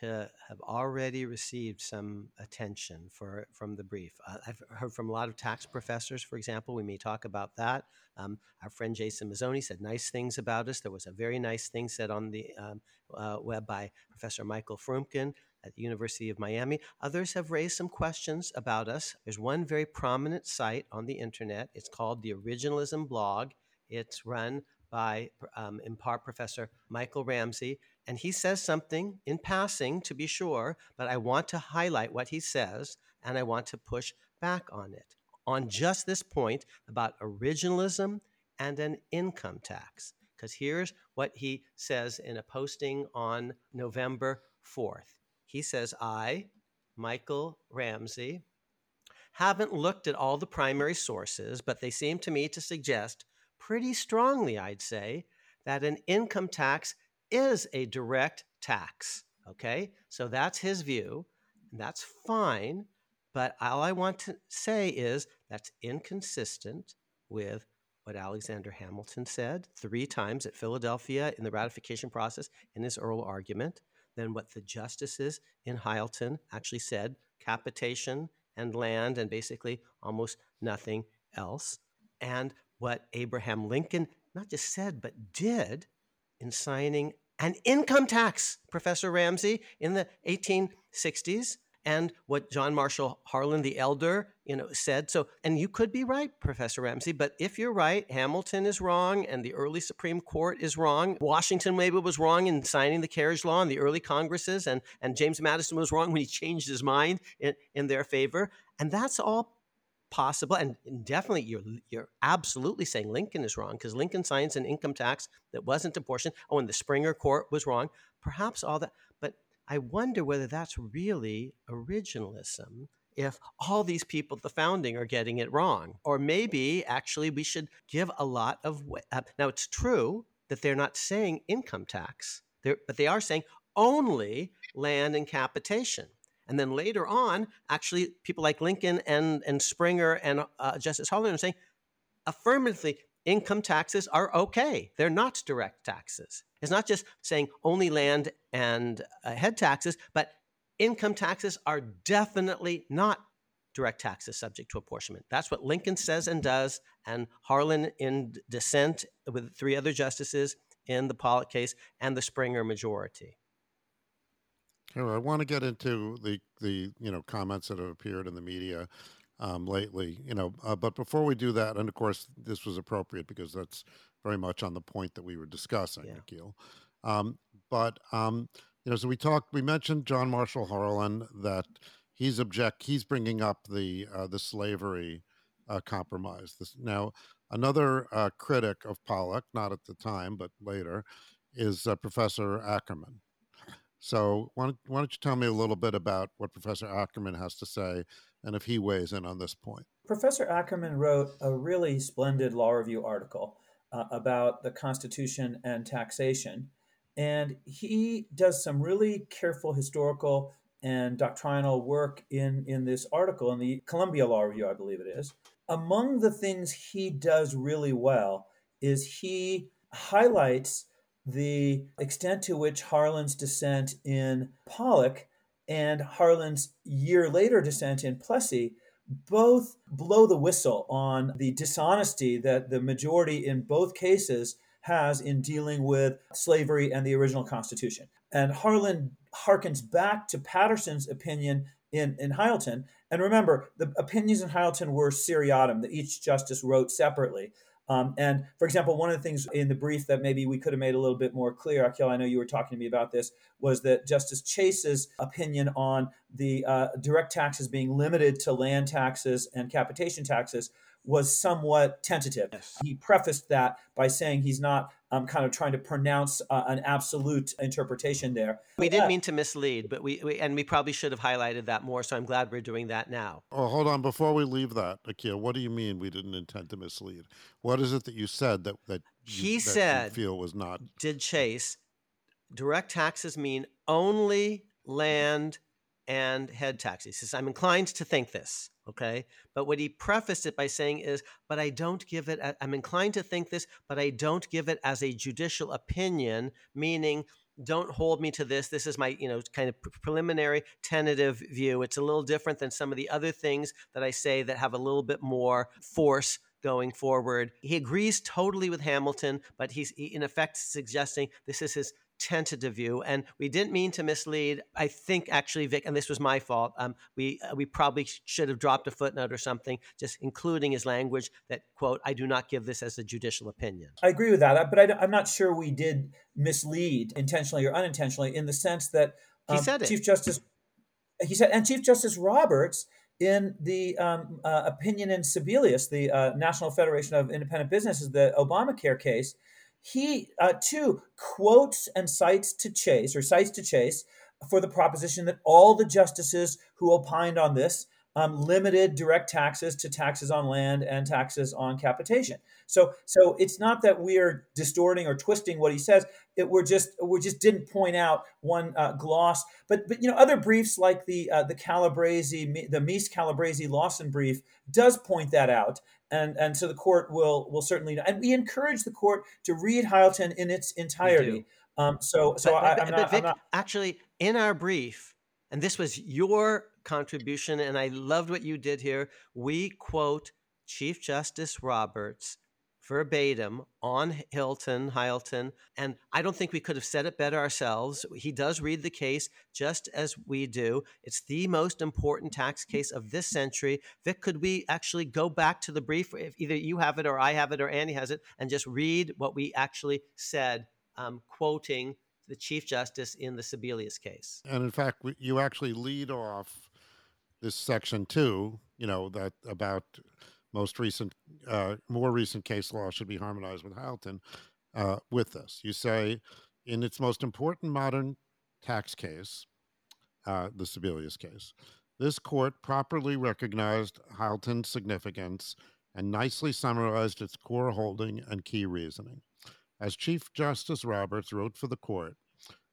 to have already received some attention for from the brief. Uh, I've heard from a lot of tax professors, for example. We may talk about that. Um, our friend Jason Mazzoni said nice things about us. There was a very nice thing said on the um, uh, web by Professor Michael Frumkin at the University of Miami. Others have raised some questions about us. There's one very prominent site on the internet. It's called the Originalism Blog. It's run by, um, in part, Professor Michael Ramsey, and he says something in passing, to be sure, but I want to highlight what he says, and I want to push back on it, on just this point about originalism and an income tax, because here's what he says in a posting on November fourth. He says, I, Michael Ramsey, haven't looked at all the primary sources, but they seem to me to suggest pretty strongly, I'd say, that an income tax is a direct tax, okay? So that's his view, and that's fine, but all I want to say is that's inconsistent with what Alexander Hamilton said three times at Philadelphia in the ratification process in his oral argument, then what the justices in Hylton actually said, capitation and land and basically almost nothing else. And what Abraham Lincoln not just said, but did in signing an income tax, Professor Ramsey, in the eighteen sixties, and what John Marshall Harlan, the elder, you know, said. So, and you could be right, Professor Ramsey, but if you're right, Hamilton is wrong, and the early Supreme Court is wrong. Washington maybe was wrong in signing the carriage law in the early Congresses, and, and James Madison was wrong when he changed his mind in, in their favor. And that's all possible, and definitely you're you're absolutely saying Lincoln is wrong because Lincoln signs an income tax that wasn't apportioned. Oh, and the Springer court was wrong. Perhaps all that, but I wonder whether that's really originalism if all these people at the founding are getting it wrong. Or maybe actually we should give a lot of uh, now it's true that they're not saying income tax, they're, but they are saying only land and capitation. And then later on, actually, people like Lincoln and, and Springer and uh, Justice Harlan are saying, affirmatively, income taxes are okay. They're not direct taxes. It's not just saying only land and uh, head taxes, but income taxes are definitely not direct taxes subject to apportionment. That's what Lincoln says and does, and Harlan in dissent with three other justices in the Pollock case and the Springer majority. I want to get into the, the you know comments that have appeared in the media um, lately, you know. Uh, but before we do that, and of course this was appropriate because that's very much on the point that we were discussing, yeah. Akhil. Um, but um, you know, so we talked, we mentioned John Marshall Harlan, that he's object, he's bringing up the uh, the slavery uh, compromise. This, now, another uh, critic of Pollock, not at the time but later, is uh, Professor Ackerman. So why don't, why don't you tell me a little bit about what Professor Ackerman has to say and if he weighs in on this point. Professor Ackerman wrote a really splendid Law Review article uh, about the Constitution and taxation. And he does some really careful historical and doctrinal work in, in this article in the Columbia Law Review, I believe it is. Among the things he does really well is he highlights the extent to which Harlan's dissent in Pollock and Harlan's year later dissent in Plessy both blow the whistle on the dishonesty that the majority in both cases has in dealing with slavery and the original Constitution. And Harlan harkens back to Paterson's opinion in, in Hylton. And remember, the opinions in Hylton were seriatim, that each justice wrote separately. Um, and, for example, one of the things in the brief that maybe we could have made a little bit more clear, Akhil, I know you were talking to me about this, was that Justice Chase's opinion on the uh, direct taxes being limited to land taxes and capitation taxes was somewhat tentative. Yes. He prefaced that by saying he's not um, kind of trying to pronounce uh, an absolute interpretation there. We didn't mean to mislead, but we, we and we probably should have highlighted that more, so I'm glad we're doing that now. Oh, hold on. Before we leave that, Akhil, what do you mean we didn't intend to mislead? What is it that you said that, that, you, he that said, you feel was not? Did Chase, direct taxes mean only land and head taxes? He says, I'm inclined to think this. Okay. But what he prefaced it by saying is, but I don't give it, a, I'm inclined to think this, but I don't give it as a judicial opinion, meaning don't hold me to this. This is my, you know, kind of preliminary tentative view. It's a little different than some of the other things that I say that have a little bit more force going forward. He agrees totally with Hamilton, but he's in effect suggesting this is his tentative view, and we didn't mean to mislead. I think actually, Vic, and this was my fault, um, we uh, we probably should have dropped a footnote or something, just including his language that, quote, I do not give this as a judicial opinion. I agree with that, but I, I'm not sure we did mislead intentionally or unintentionally in the sense that um, he said it. Chief Justice, he said, and Chief Justice Roberts in the um, uh, opinion in Sebelius, the uh, National Federation of Independent Businesses, the Obamacare case, He, uh, too, quotes and cites to Chase, or cites to Chase, for the proposition that all the justices who opined on this um, limited direct taxes to taxes on land and taxes on capitation. So, so it's not that we're distorting or twisting what he says. It, we're just we just didn't point out one uh, gloss. But but you know, other briefs like the uh, the Calabresi, the Meese Calabresi Lawson brief does point that out. And and so the court will will certainly, and we encourage the court to read Hylton in its entirety. Um, so so but, but, I, I'm, but, not, Vic, I'm not actually in our brief. And this was your contribution, and I loved what you did here. We quote Chief Justice Roberts verbatim on Hylton, Hylton, and I don't think we could have said it better ourselves. He does read the case just as we do. It's the most important tax case of this century. Vic, could we actually go back to the brief, if either you have it or I have it or Andy has it, and just read what we actually said, um, quoting the Chief Justice in the Sebelius case? And in fact, you actually lead off this section too, you know, that about most recent, uh, more recent case law should be harmonized with Hylton, uh, with this. You say, in its most important modern tax case, uh, the Sebelius case, this court properly recognized Hylton's significance and nicely summarized its core holding and key reasoning. As Chief Justice Roberts wrote for the court,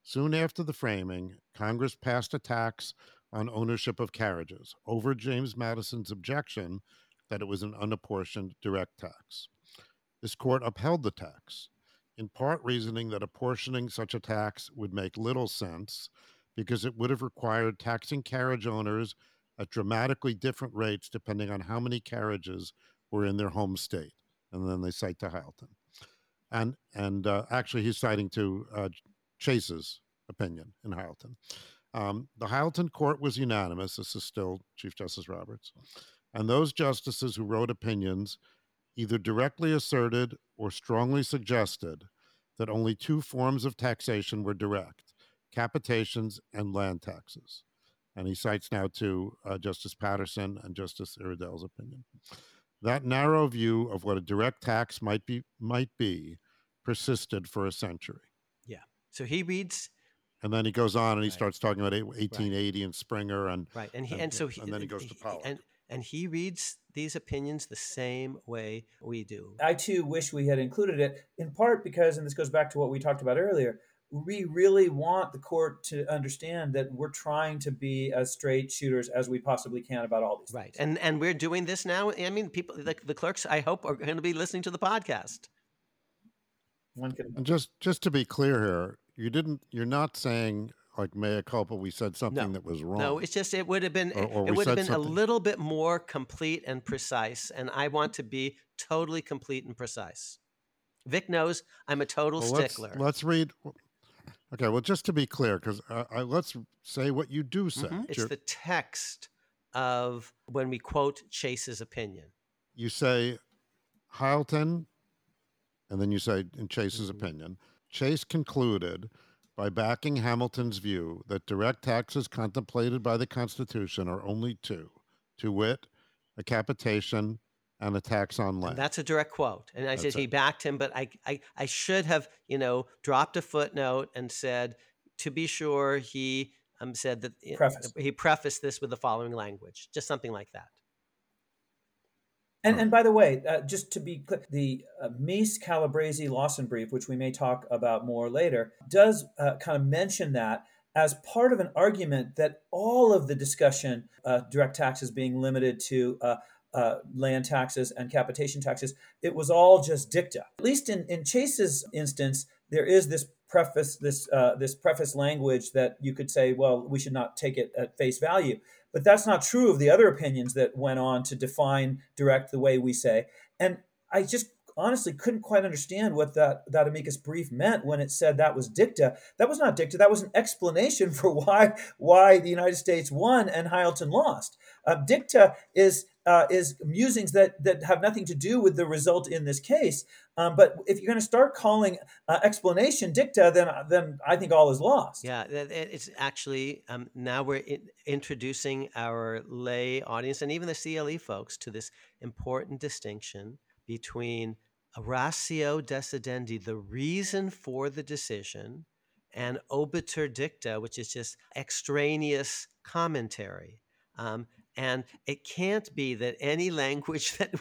soon after the framing, Congress passed a tax on ownership of carriages over James Madison's objection that it was an unapportioned direct tax. This court upheld the tax, in part reasoning that apportioning such a tax would make little sense because it would have required taxing carriage owners at dramatically different rates depending on how many carriages were in their home state. And then they cite to Hylton. And and uh, actually, he's citing to uh, Chase's opinion in Hylton. Um, the Hylton court was unanimous. This is still Chief Justice Roberts. And those justices who wrote opinions either directly asserted or strongly suggested that only two forms of taxation were direct, capitations and land taxes. And he cites now to uh, Justice Paterson and Justice Iredell's opinion. That narrow view of what a direct tax might be might be persisted for a century. Yeah. So he reads, and then he goes on and he right. starts talking about eighteen eighty right. and Springer and right. And he, and, and so he, and then he goes he, to Pollock. And, and he reads these opinions the same way we do. I too wish we had included it, in part because, and this goes back to what we talked about earlier, we really want the court to understand that we're trying to be as straight shooters as we possibly can about all these right. things. Right. And and we're doing this now. I mean, people, the, the clerks, I hope, are going to be listening to the podcast. One could... And just, just to be clear here, you didn't, you're not saying, like mea culpa, we said something no. that was wrong. No, it's just, it would have been, or, or it would have been something a little bit more complete and precise. And I want to be totally complete and precise. Vic knows I'm a total well, stickler. Let's, let's read... Okay, well, just to be clear, because uh, I, let's say what you do say. Mm-hmm. It's the text of when we quote Chase's opinion. You say Hylton, and then you say in Chase's mm-hmm. opinion, Chase concluded by backing Hamilton's view that direct taxes contemplated by the Constitution are only two, to wit, a capitation and a tax on land. And that's a direct quote. And I that's said it. He backed him, but I, I I should have, you know, dropped a footnote and said, to be sure, he um, said that Preface. he prefaced this with the following language, just something like that. And right. and by the way, uh, just to be clear, the uh, Meese Calabresi Lawson brief, which we may talk about more later, does uh, kind of mention that as part of an argument that all of the discussion, uh, direct taxes being limited to uh, Uh, land taxes and capitation taxes, it was all just dicta. At least in, in Chase's instance, there is this preface, this uh, this preface language that you could say, well, we should not take it at face value. But that's not true of the other opinions that went on to define direct the way we say. And I just honestly couldn't quite understand what that, that amicus brief meant when it said that was dicta. That was not dicta. That was an explanation for why why the United States won and Hylton lost. Uh, dicta is... Uh, is musings that that have nothing to do with the result in this case. Um, but if you're going to start calling uh, explanation dicta, then then I think all is lost. Yeah, it's actually um, now we're in, introducing our lay audience and even the C L E folks to this important distinction between a ratio decidendi, the reason for the decision, and obiter dicta, which is just extraneous commentary. Um, And it can't be that any language that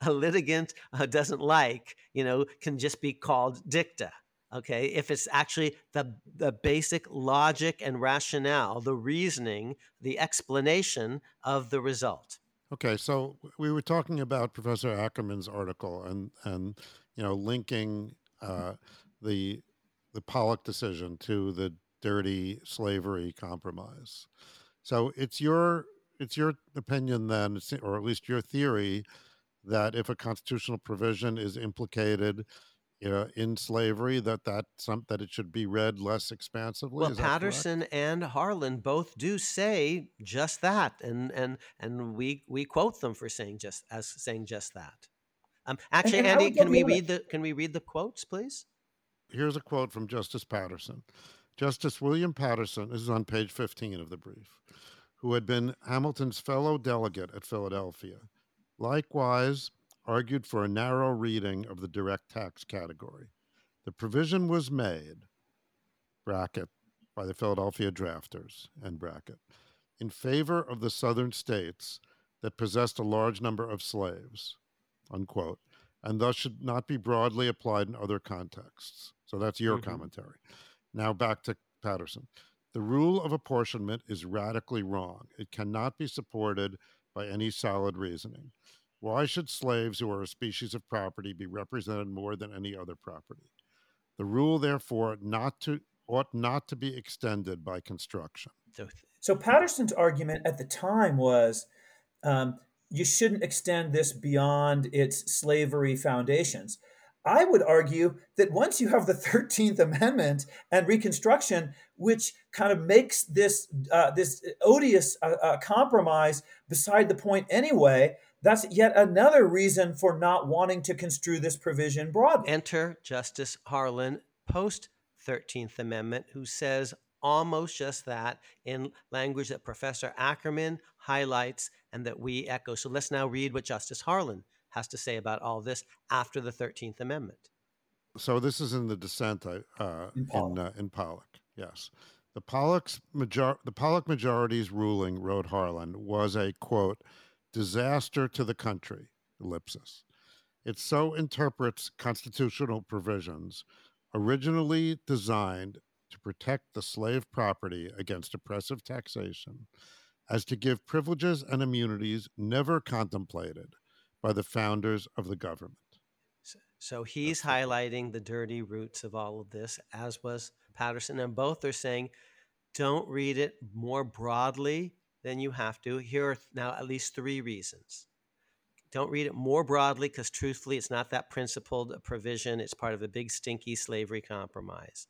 a litigant uh, doesn't like, you know, can just be called dicta, okay? If it's actually the the basic logic and rationale, the reasoning, the explanation of the result. Okay, so we were talking about Professor Ackerman's article and, and you know, linking uh, the the Pollock decision to the dirty slavery compromise. So it's your it's your opinion then, or at least your theory, that if a constitutional provision is implicated uh, in slavery, that that some, that it should be read less expansively. Well, Paterson correct? and Harlan both do say just that, and and and we we quote them for saying just as saying just that. Um, actually, and, and Andy, can we read it. the can we read the quotes, please? Here's a quote from Justice Paterson. Justice William Paterson, this is on page fifteen of the brief, who had been Hamilton's fellow delegate at Philadelphia, likewise argued for a narrow reading of the direct tax category. The provision was made, bracket, by the Philadelphia drafters, end bracket, in favor of the southern states that possessed a large number of slaves, unquote, and thus should not be broadly applied in other contexts. So that's your mm-hmm. commentary. Now back to Paterson. The rule of apportionment is radically wrong. It cannot be supported by any solid reasoning. Why should slaves, who are a species of property, be represented more than any other property? The rule, therefore, not to ought not to be extended by construction. So Paterson's argument at the time was, um, you shouldn't extend this beyond its slavery foundations. I would argue that once you have the thirteenth Amendment and Reconstruction, which kind of makes this uh, this odious uh, uh, compromise beside the point anyway, that's yet another reason for not wanting to construe this provision broadly. Enter Justice Harlan, post-thirteenth Amendment, who says almost just that in language that Professor Ackerman highlights and that we echo. So let's now read what Justice Harlan has to say about all this after the thirteenth Amendment. So this is in the dissent uh, in, Pollock. In, uh, in Pollock, yes. The, Pollock's major- the Pollock majority's ruling, wrote Harlan, was a, quote, disaster to the country, ellipsis. It so interprets constitutional provisions originally designed to protect the slave property against oppressive taxation as to give privileges and immunities never contemplated by the founders of the government. So he's That's highlighting the dirty roots of all of this, as was Paterson, and both are saying, don't read it more broadly than you have to. Here are now at least three reasons. Don't read it more broadly because truthfully, it's not that principled a provision. It's part of a big stinky slavery compromise.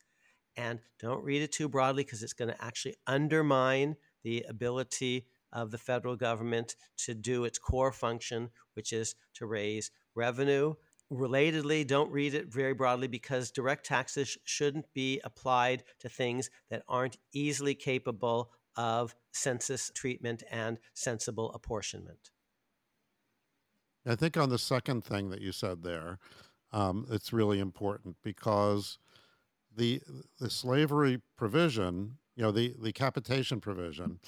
And don't read it too broadly because it's going to actually undermine the ability of the federal government to do its core function, which is to raise revenue. Relatedly, don't read it very broadly because direct taxes shouldn't be applied to things that aren't easily capable of census treatment and sensible apportionment. I think on the second thing that you said there, um, it's really important because the the slavery provision, you know, the, the capitation provision,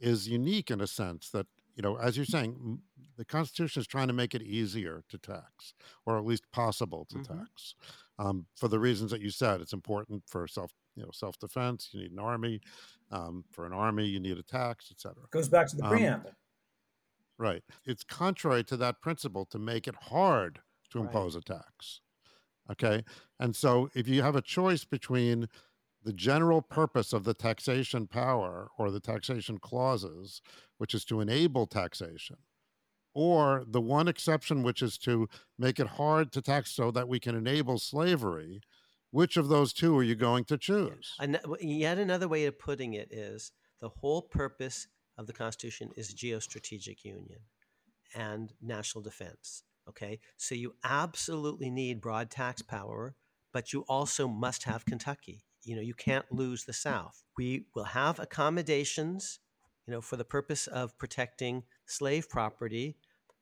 is unique in a sense that, you know, as you're saying, the Constitution is trying to make it easier to tax, or at least possible to mm-hmm. tax, um, for the reasons that you said. It's important for self, you know, self-defense. You need an army. Um, for an army, you need a tax, et cetera. Goes back to the preamble. Um, right. It's contrary to that principle to make it hard to right. impose a tax. Okay. And so if you have a choice between the general purpose of the taxation power or the taxation clauses, which is to enable taxation, or the one exception, which is to make it hard to tax so that we can enable slavery, which of those two are you going to choose? And yet another way of putting it is the whole purpose of the Constitution is geostrategic union and national defense, okay? So you absolutely need broad tax power, but you also must have Kentucky. You know, you can't lose the South. We will have accommodations, you know, for the purpose of protecting slave property,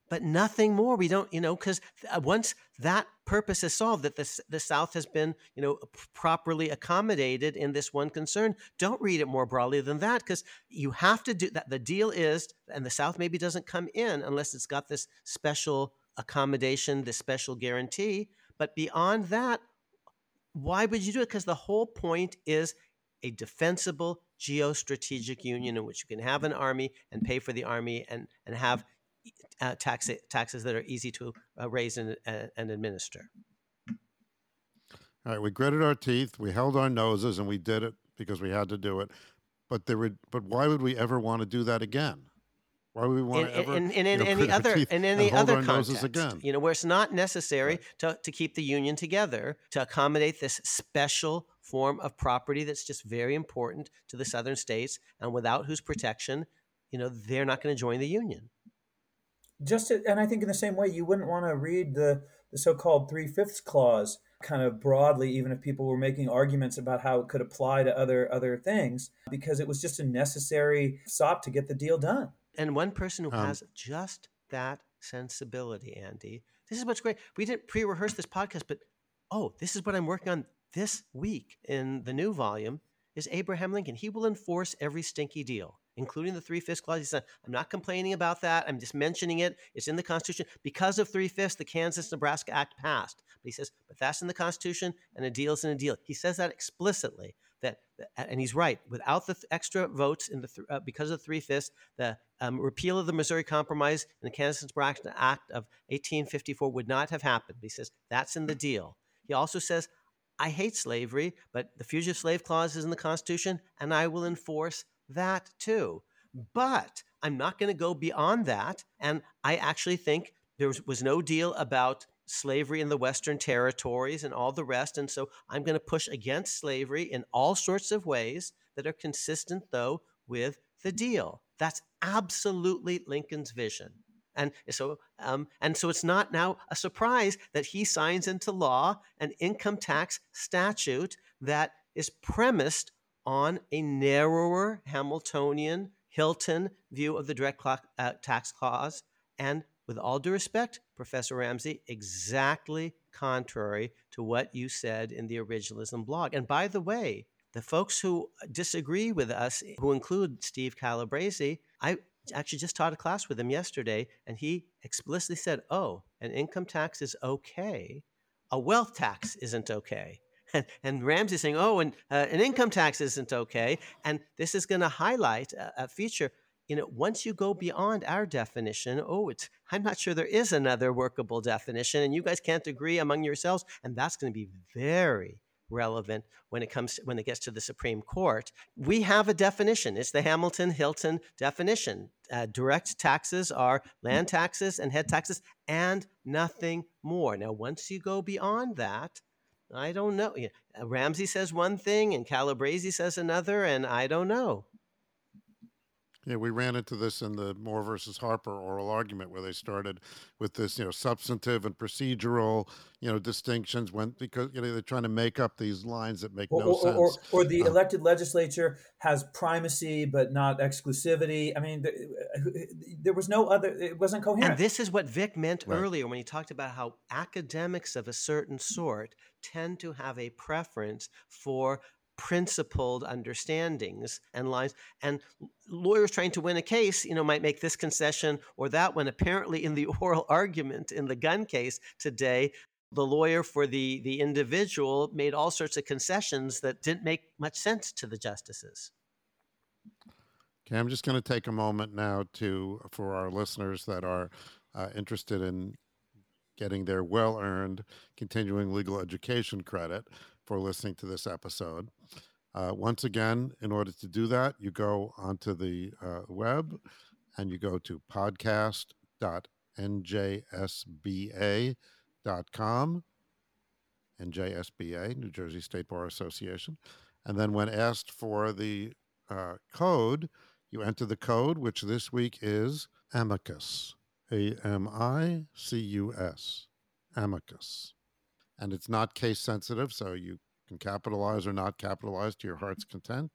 but nothing more. We don't, you know, because once that purpose is solved, that the, the South has been, you know, properly accommodated in this one concern, don't read it more broadly than that, because you have to do that. The deal is, and the South maybe doesn't come in unless it's got this special accommodation, this special guarantee. But beyond that, why would you do it? Because the whole point is a defensible geostrategic union in which you can have an army and pay for the army and, and have uh, tax, taxes that are easy to uh, raise and, uh, and administer. All right, we gritted our teeth, we held our noses, and we did it because we had to do it. But there would. But why would we ever want to do that again? Why would we want in, to ever in, in, in, you know, any other in any other context? Again? You know, where it's not necessary right. to to keep the union together to accommodate this special form of property that's just very important to the Southern states, and without whose protection, you know, they're not going to join the union. Just to, and I think in the same way, you wouldn't want to read the, the so-called three-fifths clause kind of broadly, even if people were making arguments about how it could apply to other other things, because it was just a necessary sop to get the deal done. And one person who um, has just that sensibility, Andy, this is what's great. We didn't pre-rehearse this podcast, but oh, this is what I'm working on this week in the new volume, is Abraham Lincoln. He will enforce every stinky deal, including the three-fifths clause. He said, I'm not complaining about that. I'm just mentioning it. It's in the Constitution. Because of three-fifths, the Kansas-Nebraska Act passed. But he says, but that's in the Constitution, and a deal's in a deal. He says that explicitly. That, and he's right. Without the th- extra votes in the th- uh, because of the three-fifths, the um, repeal of the Missouri Compromise and the Kansas-Nebraska Act of eighteen fifty-four would not have happened. But he says, that's in the deal. He also says, I hate slavery, but the Fugitive Slave Clause is in the Constitution, and I will enforce that too. But I'm not going to go beyond that. And I actually think there was, was no deal about slavery in the Western territories and all the rest. And so I'm going to push against slavery in all sorts of ways that are consistent, though, with the deal. That's absolutely Lincoln's vision. And so um, and so it's not now a surprise that he signs into law an income tax statute that is premised on a narrower Hamiltonian, Hylton view of the direct clock, uh, tax clause, and with all due respect, Professor Ramsey, exactly contrary to what you said in the Originalism blog. And by the way, the folks who disagree with us, who include Steve Calabresi, I actually just taught a class with him yesterday, and he explicitly said, oh, an income tax is okay, a wealth tax isn't okay. And, and Ramsey's saying, oh, and uh, an income tax isn't okay. And this is going to highlight a, a feature. You know, once you go beyond our definition, oh, it's I'm not sure there is another workable definition, and you guys can't agree among yourselves. And that's going to be very relevant when it comes to, when it gets to the Supreme Court. We have a definition. It's the Hamilton-Hylton definition. Uh, direct taxes are land taxes and head taxes and nothing more. Now, once you go beyond that, I don't know. Ramsey says one thing and Calabresi says another, and I don't know. Yeah, we ran into this in the Moore versus Harper oral argument where they started with this, you know, substantive and procedural, you know, distinctions when because you know they're trying to make up these lines that make or, no or, sense. Or, or the uh, elected legislature has primacy but not exclusivity. I mean, there, there was no other. It wasn't coherent. And this is what Vic meant right. earlier when he talked about how academics of a certain sort tend to have a preference for principled understandings and lines, and lawyers trying to win a case, you know, might make this concession or that one. Apparently in the oral argument in the gun case today, the lawyer for the, the individual made all sorts of concessions that didn't make much sense to the justices. Okay, I'm just going to take a moment now to, for our listeners that are uh, interested in getting their well-earned continuing legal education credit for listening to this episode. Uh, once again, in order to do that, you go onto the uh, web and you go to podcast dot n j s b a dot com, N J S B A, New Jersey State Bar Association. And then when asked for the uh, code, you enter the code, which this week is amicus, A M I C U S, amicus. And it's not case sensitive, so you can capitalize or not capitalize to your heart's content.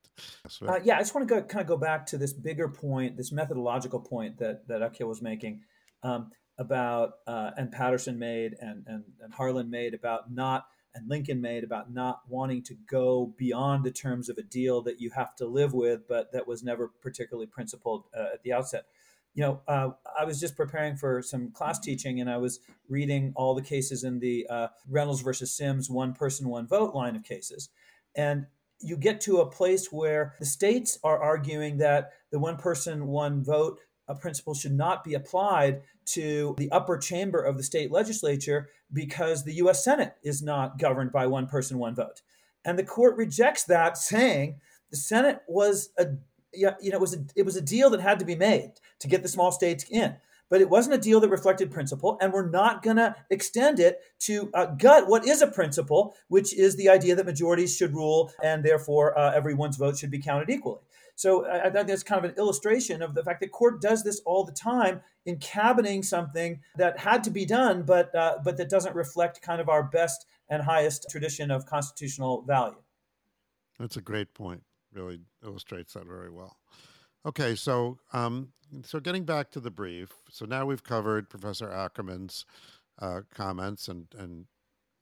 Uh, yeah, I just want to go, kind of go back to this bigger point, this methodological point that, that Akhil was making um, about, uh, and Paterson made and, and, and Harlan made about not, and Lincoln made about not wanting to go beyond the terms of a deal that you have to live with, but that was never particularly principled uh, at the outset. You know, uh, I was just preparing for some class teaching, and I was reading all the cases in the uh, Reynolds versus Sims, one person, one vote line of cases. And you get to a place where the states are arguing that the one person, one vote uh, principle should not be applied to the upper chamber of the state legislature because the U S Senate is not governed by one person, one vote. And the court rejects that, saying the Senate was a you know it was a, it was a deal that had to be made to get the small states in, but it wasn't a deal that reflected principle, and we're not going to extend it to uh, gut what is a principle, which is the idea that majorities should rule and therefore uh, everyone's vote should be counted equally. So I think that's kind of an illustration of the fact that court does this all the time in cabining something that had to be done, but uh, but that doesn't reflect kind of our best and highest tradition of constitutional value. That's a great point. Really illustrates that very well. Okay, so um, so getting back to the brief. So now we've covered Professor Ackerman's uh, comments and and.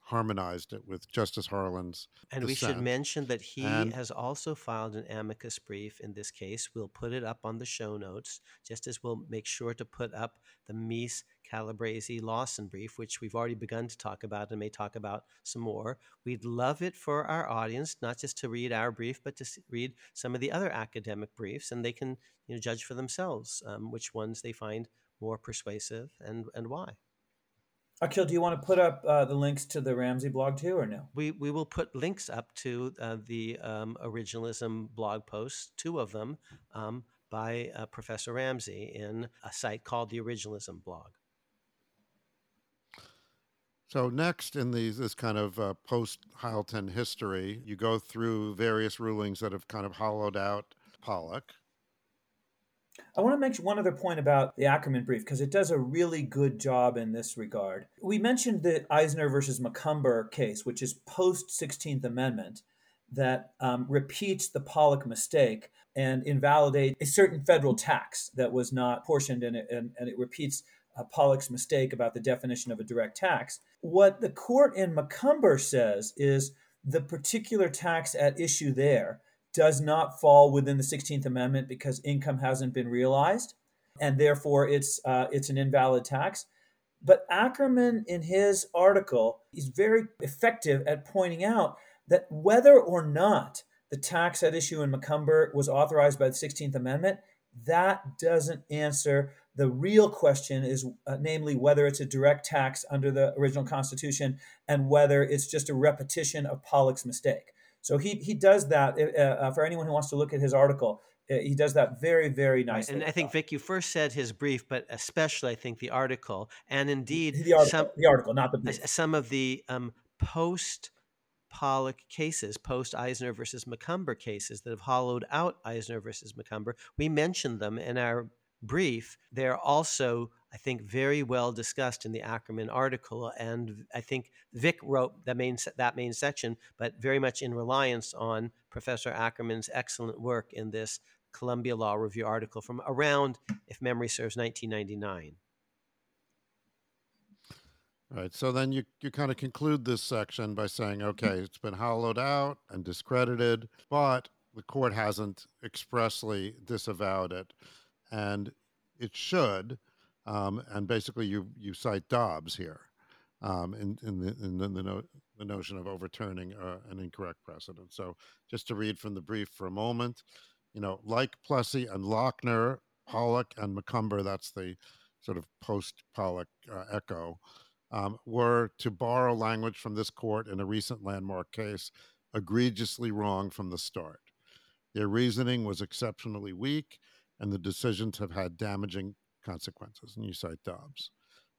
harmonized it with Justice Harlan's and dissent. We should mention that he and has also filed an amicus brief in this case. We'll put it up on the show notes, just as we'll make sure to put up the Meese, Calabresi, Lawson brief, which we've already begun to talk about and may talk about some more. We'd love it for our audience, not just to read our brief, but to read some of the other academic briefs, and they can you know, judge for themselves um, which ones they find more persuasive and, and why. Akhil, do you want to put up uh, the links to the Ramsey blog too, or no? We we will put links up to uh, the um, Originalism blog posts, two of them, um, by uh, Professor Ramsey in a site called the Originalism Blog. So next in these, this kind of uh, post-Hylton history, you go through various rulings that have kind of hollowed out Pollock. I want to make one other point about the Ackerman brief, because it does a really good job in this regard. We mentioned the Eisner versus Macomber case, which is post-sixteenth Amendment, that um, repeats the Pollock mistake and invalidates a certain federal tax that was not portioned, and it, and, and it repeats uh, Pollock's mistake about the definition of a direct tax. What the court in Macomber says is the particular tax at issue there does not fall within the sixteenth Amendment because income hasn't been realized, and therefore it's uh, it's an invalid tax. But Ackerman, in his article, is very effective at pointing out that whether or not the tax at issue in Macomber was authorized by the sixteenth Amendment, that doesn't answer the real question, is uh, namely whether it's a direct tax under the original Constitution and whether it's just a repetition of Pollock's mistake. So he he does that uh, for anyone who wants to look at his article. Uh, he does that very, very nicely. And I think, Vic, you first said his brief, but especially I think the article, and indeed the article, some, the article not the brief. Some of the um, post Pollock cases, post Eisner versus Macomber cases that have hollowed out Eisner versus Macomber. We mentioned them in our brief. They're also, I think, very well discussed in the Ackerman article, and I think Vic wrote that main that main section, but very much in reliance on Professor Ackerman's excellent work in this Columbia Law Review article from around, if memory serves, nineteen ninety-nine. Right. So then you, you kind of conclude this section by saying, okay, it's been hollowed out and discredited, but the court hasn't expressly disavowed it, and it should. Um, and basically, you you cite Dobbs here um, in in the in the, no, the notion of overturning uh, an incorrect precedent. So just to read from the brief for a moment, you know, like Plessy and Lochner, Pollock and Macomber, that's the sort of post-Pollock uh, echo, um, were, to borrow language from this court in a recent landmark case, egregiously wrong from the start. Their reasoning was exceptionally weak, and the decisions have had damaging consequences, and you cite Dobbs.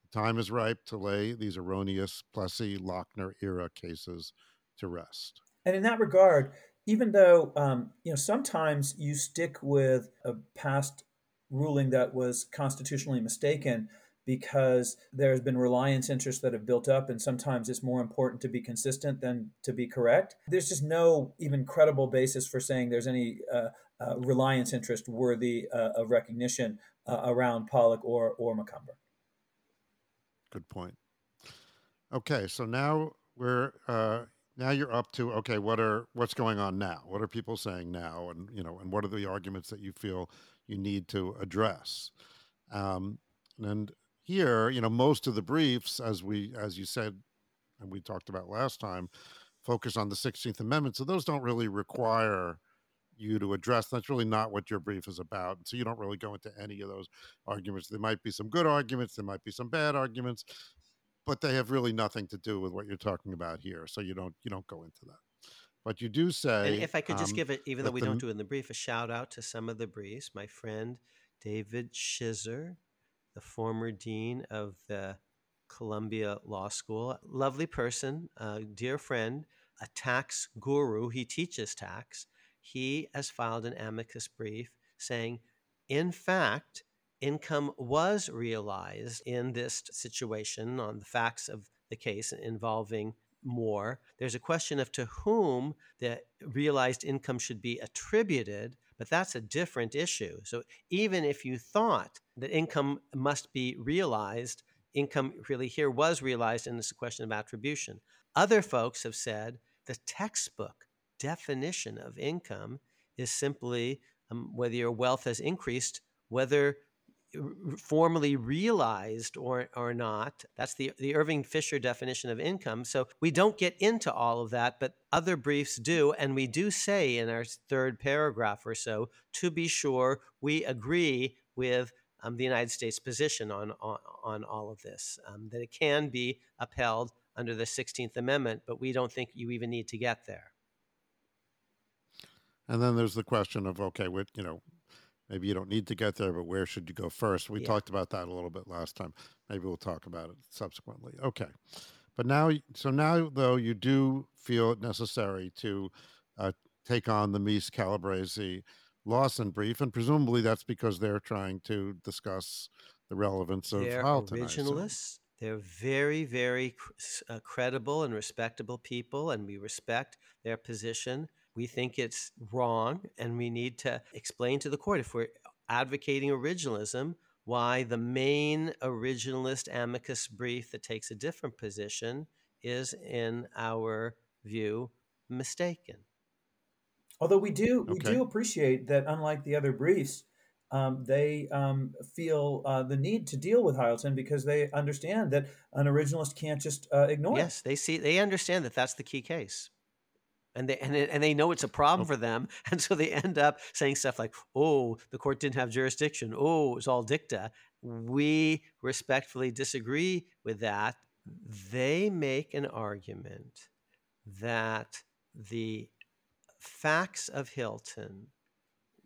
The time is ripe to lay these erroneous Plessy, Lochner era cases to rest. And in that regard, even though um, you know sometimes you stick with a past ruling that was constitutionally mistaken because there has been reliance interests that have built up, and sometimes it's more important to be consistent than to be correct. There's just no even credible basis for saying there's any uh, uh, reliance interest worthy uh, of recognition Uh, around Pollock or or Macomber. Good point. Okay, so now we're uh, now you're up to okay. What are what's going on now? What are people saying now? And you know, and what are the arguments that you feel you need to address? Um, and here, you know, most of the briefs, as we as you said, and we talked about last time, focus on the sixteenth Amendment. So those don't really require you to address. That's really not what your brief is about. So you don't really go into any of those arguments. There might be some good arguments, there might be some bad arguments, but they have really nothing to do with what you're talking about here. So you don't you don't go into that. But you do say... And if I could just um, give it, even though we the, don't do it in the brief, a shout out to some of the briefs. My friend David Schizer, the former dean of the Columbia Law School, lovely person, uh, dear friend, a tax guru. He teaches tax. He has filed an amicus brief saying, in fact, income was realized in this situation on the facts of the case involving Moore. There's a question of to whom the realized income should be attributed, but that's a different issue. So even if you thought that income must be realized, income really here was realized, and it's a question of attribution. Other folks have said the textbook definition of income is simply um, whether your wealth has increased, whether formally realized or, or not. That's the, the Irving Fisher definition of income. So we don't get into all of that, but other briefs do. And we do say in our third paragraph or so, to be sure, we agree with um, the United States position on, on, on all of this, um, that it can be upheld under the sixteenth Amendment, but we don't think you even need to get there. And then there's the question of, okay, with, you know, maybe you don't need to get there, but where should you go first? We yeah. talked about that a little bit last time. Maybe we'll talk about it subsequently. Okay. But now, so now, though, you do feel it necessary to uh, take on the Meese, Calabresi, Lawson brief, and presumably that's because they're trying to discuss the relevance of Hylton. They're originalists. They're very, very uh, credible and respectable people, and we respect their position. We think it's wrong, and we need to explain to the court, if we're advocating originalism, why the main originalist amicus brief that takes a different position is, in our view, mistaken. Although we do okay. we do appreciate that, unlike the other briefs, Um, they um, feel uh, the need to deal with Hylton because they understand that an originalist can't just uh, ignore. Yes, it. they see they understand that that's the key case, and they and, it, and they know it's a problem oh. for them, and so they end up saying stuff like, "Oh, the court didn't have jurisdiction. Oh, it was all dicta." We respectfully disagree with that. They make an argument that the facts of Hylton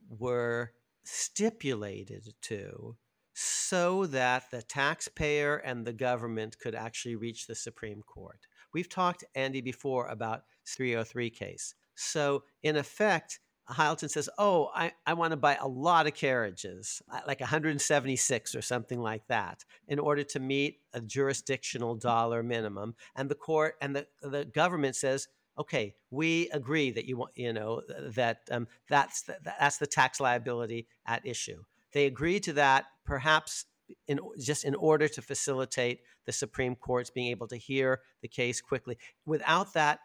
were stipulated to so that the taxpayer and the government could actually reach the Supreme Court. We've talked, Andy, before about three oh three case. So in effect, Hylton says, oh, I, I want to buy a lot of carriages, like one hundred seventy-six or something like that, in order to meet a jurisdictional dollar minimum. And the court and the, the government says, okay, we agree that you want, you know, that um, that's the, that's the tax liability at issue. They agree to that, perhaps in just in order to facilitate the Supreme Court's being able to hear the case quickly. Without that,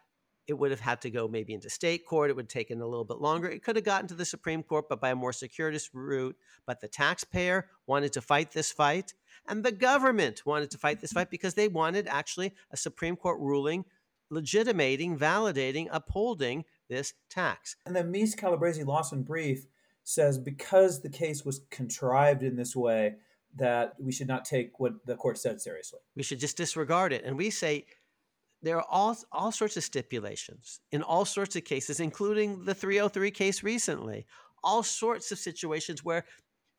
it would have had to go maybe into state court. It would have taken a little bit longer. It could have gotten to the Supreme Court, but by a more circuitous route. But the taxpayer wanted to fight this fight, and the government wanted to fight this fight because they wanted actually a Supreme Court ruling legitimating, validating, upholding this tax. And the Meese, Calabresi, Lawson brief says because the case was contrived in this way that we should not take what the court said seriously. We should just disregard it. And we say there are all, all sorts of stipulations in all sorts of cases, including the three oh three case recently, all sorts of situations where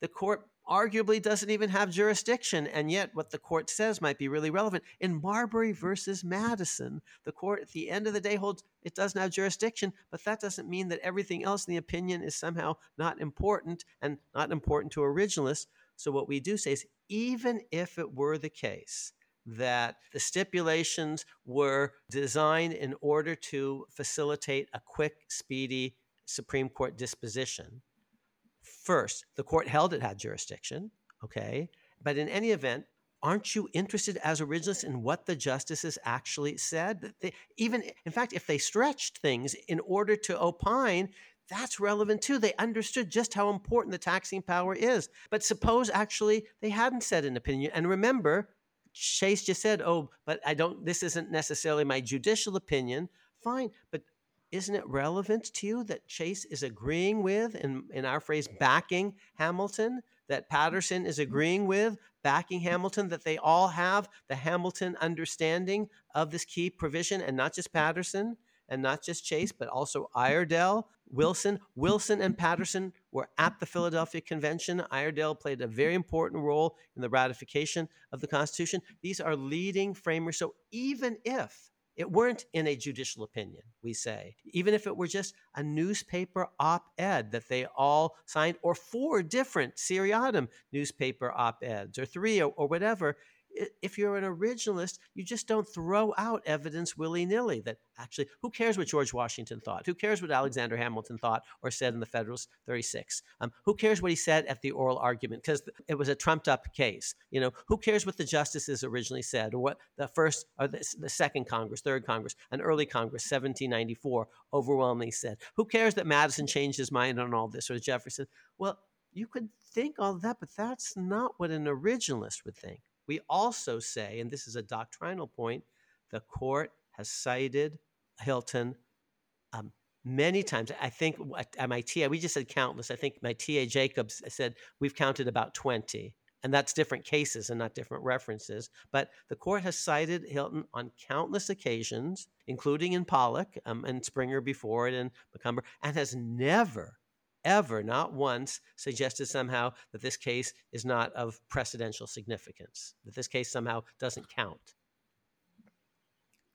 the court arguably doesn't even have jurisdiction, and yet what the court says might be really relevant. In Marbury versus Madison, the court at the end of the day holds it doesn't have jurisdiction, but that doesn't mean that everything else in the opinion is somehow not important and not important to originalists. So what we do say is even if it were the case that the stipulations were designed in order to facilitate a quick, speedy Supreme Court disposition, first, the court held it had jurisdiction, okay? But in any event, aren't you interested as originalists in what the justices actually said? That they, even, in fact, if they stretched things in order to opine, that's relevant too. They understood just how important the taxing power is. But suppose actually they hadn't said an opinion. And remember, Chase just said, oh, but I don't, this isn't necessarily my judicial opinion. Fine, but isn't it relevant to you that Chase is agreeing with, in, in our phrase, backing Hamilton, that Paterson is agreeing with, backing Hamilton, that they all have the Hamilton understanding of this key provision and not just Paterson? and not just Chase, but also Iredell, Wilson. Wilson and Paterson were at the Philadelphia Convention. Iredell played a very important role in the ratification of the Constitution. These are leading framers. So even if it weren't in a judicial opinion, we say, even if it were just a newspaper op-ed that they all signed, or four different seriatim newspaper op-eds, or three, or, or whatever, if you're an originalist, you just don't throw out evidence willy-nilly that actually, who cares what George Washington thought? Who cares what Alexander Hamilton thought or said in the Federalist thirty-six? Um, who cares what he said at the oral argument? Because it was a trumped-up case. You know, who cares what the justices originally said, or what the first, or the, the second Congress, third Congress, an early Congress, seventeen ninety-four, overwhelmingly said? Who cares that Madison changed his mind on all this, or Jefferson? Well, you could think all that, but that's not what an originalist would think. We also say, and this is a doctrinal point, the court has cited Hylton um, many times. I think at my T A, we just said countless. I think my T A Jacobs said we've counted about twenty, and that's different cases and not different references. But the court has cited Hylton on countless occasions, including in Pollock um, and Springer before it and Macomber, and has never ever, not once, suggested somehow that this case is not of precedential significance, that this case somehow doesn't count.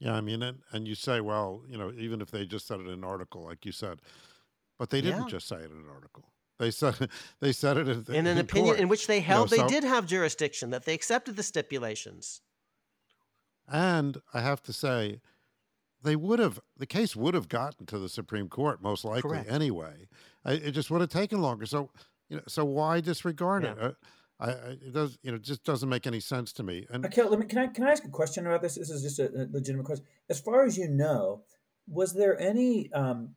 Yeah, I mean, and, and you say, well, you know, even if they just said it in an article, like you said, but they didn't yeah. just say it in an article. They said they said it in, the, in an in opinion court, in which they held you know, they so, did have jurisdiction, that they accepted the stipulations. And I have to say, they would have, the case would have gotten to the Supreme Court most likely Correct. anyway. I, it just would have taken longer. So, you know, so why disregard yeah. it? Uh, I, I, it does, you know, just doesn't make any sense to me. And Akhil, let me, can I can I ask a question about this? This is just a, a legitimate question. As far as you know, was there any um,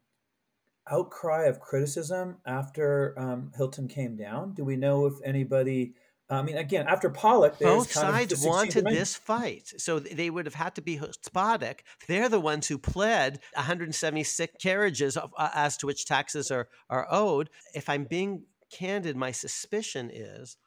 outcry of criticism after um, Hylton came down? Do we know if anybody? I mean, again, after Pollock, both sides kind of wanted this fight, so they would have had to be despotic. They're the ones who pled one hundred seventy-six carriages of, uh, as to which taxes are are owed. If I'm being candid, my suspicion is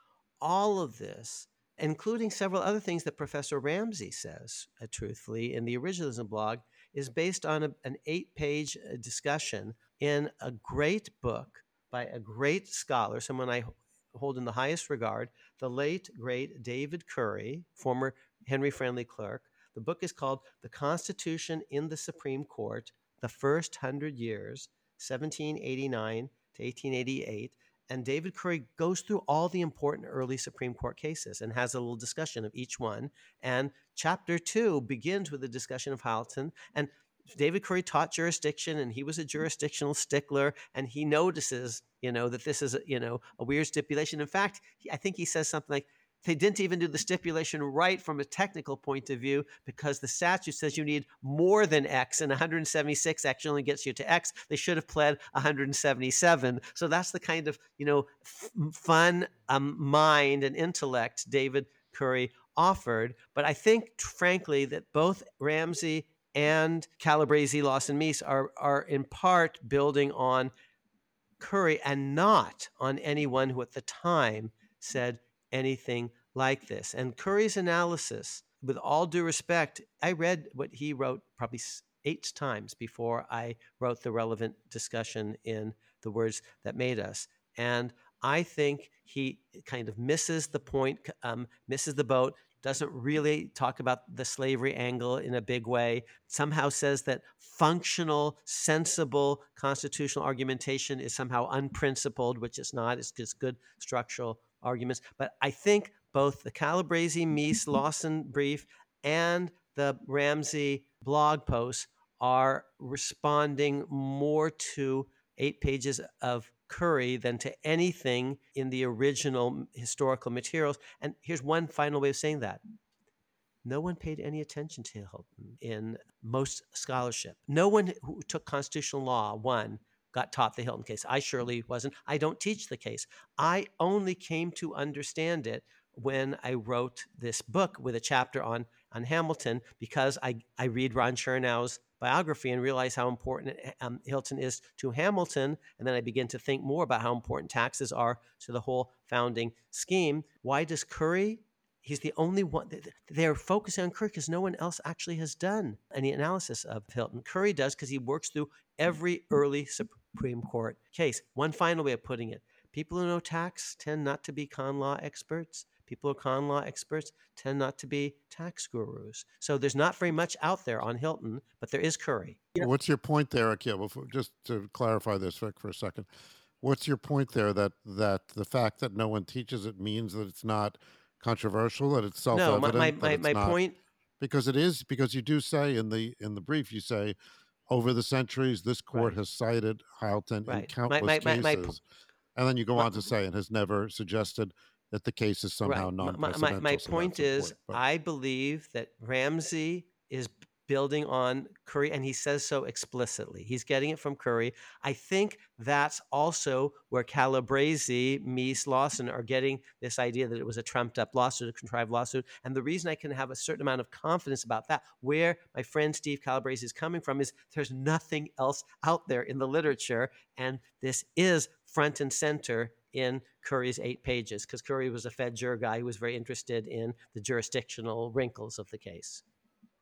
all of this, including several other things that Professor Ramsey says, uh, truthfully, in the Originalism blog, is based on a, an eight-page discussion in a great book by a great scholar, someone I hold in the highest regard, the late, great David Currie, former Henry Friendly clerk. The book is called The Constitution in the Supreme Court, The First Hundred Years, seventeen eighty-nine to eighteen eighty-eight. And David Currie goes through all the important early Supreme Court cases and has a little discussion of each one. And chapter two begins with a discussion of Hylton. And David Currie taught jurisdiction, and he was a jurisdictional stickler, and he notices, you know, that this is, a, you know, a weird stipulation. In fact, he, I think he says something like, they didn't even do the stipulation right from a technical point of view because the statute says you need more than X, and one hundred seventy-six actually only gets you to X. They should have pled one hundred seventy-seven. So that's the kind of, you know, f- fun um, mind and intellect David Currie offered. But I think, frankly, that both Ramsey and Calabresi, Loss, and Meese are are in part building on Currie and not on anyone who at the time said anything like this. And Currie's analysis, with all due respect, I read what he wrote probably eight times before I wrote the relevant discussion in The Words That Made Us. And I think he kind of misses the point, um, misses the boat, doesn't really talk about the slavery angle in a big way, somehow says that functional, sensible constitutional argumentation is somehow unprincipled, which it's not. It's just good structural arguments. But I think both the Calabresi, Meese, Lawson brief and the Ramsey blog posts are responding more to eight pages of Currie than to anything in the original historical materials. And here's one final way of saying that. No one paid any attention to Hylton in most scholarship. No one who took constitutional law, one, got taught the Hylton case. I surely wasn't. I don't teach the case. I only came to understand it when I wrote this book with a chapter on, on Hamilton, because I, I read Ron Chernow's biography and realize how important um, Hylton is to Hamilton. And then I begin to think more about how important taxes are to the whole founding scheme. Why does Currie He's the only one. They're focusing on Currie because no one else actually has done any analysis of Hylton. Currie does because he works through every early Supreme Court case. One final way of putting it. People who know tax tend not to be con law experts. People who are con law experts tend not to be tax gurus. So there's not very much out there on Hylton, but there is Currie. Well, what's your point there, Akhil? Before, just to clarify this Vic, for a second. What's your point there that that the fact that no one teaches it means that it's not controversial, that it's self-evident? No, my, my, my, my point... Because it is, because you do say in the in the brief, you say, over the centuries, this court right. has cited Hylton right. in countless my, my, cases. My, my, my, and then you go my, on to say, and has never suggested that the case is somehow right. non-precedental. My, my, my so point is, court, I believe that Ramsey is building on Currie, and he says so explicitly. He's getting it from Currie. I think that's also where Calabresi, Meese, Lawson are getting this idea that it was a trumped-up lawsuit, a contrived lawsuit. And the reason I can have a certain amount of confidence about that, where my friend Steve Calabresi is coming from, is there's nothing else out there in the literature, and this is front and center in Currie's eight pages, because Currie was a Fed jur guy who was very interested in the jurisdictional wrinkles of the case.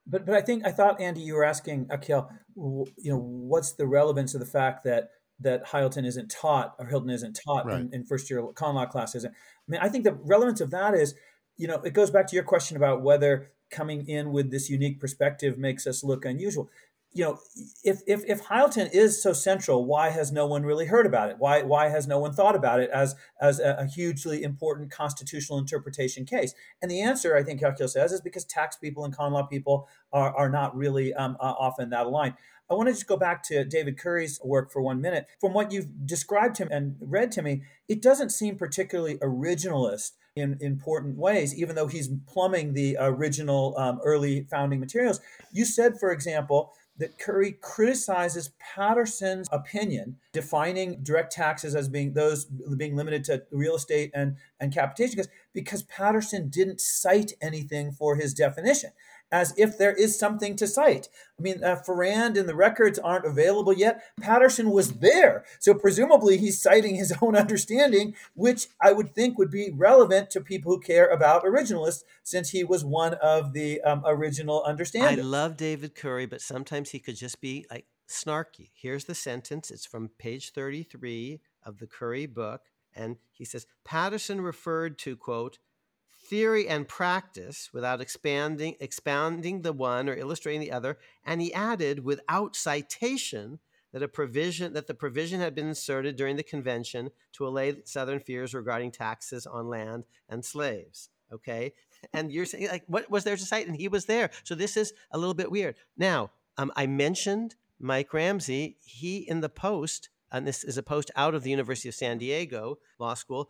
But but I think I thought, Andy, you were asking Akhil, you know, what's the relevance of the fact that that Hylton isn't taught or Hylton isn't taught right. in, in first year con law classes? I mean, I think the relevance of that is, you know, it goes back to your question about whether coming in with this unique perspective makes us look unusual. You know, if if if Hylton is so central, why has no one really heard about it? Why why has no one thought about it as as a, a hugely important constitutional interpretation case? And the answer, I think Akhil says, is because tax people and con law people are are not really um, uh, often that aligned. I want to just go back to David Currie's work for one minute. From what you've described him and read to me, it doesn't seem particularly originalist in important ways, even though he's plumbing the original um, early founding materials. You said, for example, that Currie criticizes Paterson's opinion, defining direct taxes as being those being limited to real estate and, and capitation, because, because Paterson didn't cite anything for his definition, as if there is something to cite. I mean, uh, Farrand and the records aren't available yet. Paterson was there. So presumably he's citing his own understanding, which I would think would be relevant to people who care about originalists, since he was one of the um, original understanders. I love David Currie, but sometimes he could just be like snarky. Here's the sentence. It's from page thirty-three of the Currie book. And he says, Paterson referred to, quote, theory and practice without expanding, expounding the one or illustrating the other. And he added without citation that a provision, that the provision had been inserted during the convention to allay Southern fears regarding taxes on land and slaves. Okay. And you're saying, like, what was there to cite? And he was there. So this is a little bit weird. Now, um, I mentioned Mike Ramsey. He, in the Post, and this is a post out of the University of San Diego Law School,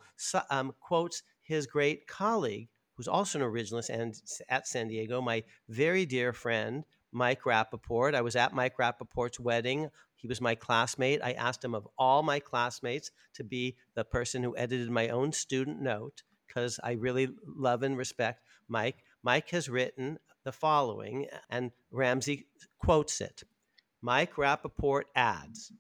um, quotes his great colleague, who's also an originalist and at San Diego, my very dear friend, Mike Rappaport. I was at Mike Rappaport's wedding. He was my classmate. I asked him of all my classmates to be the person who edited my own student note, because I really love and respect Mike. Mike has written the following, and Ramsey quotes it. Mike Rappaport adds,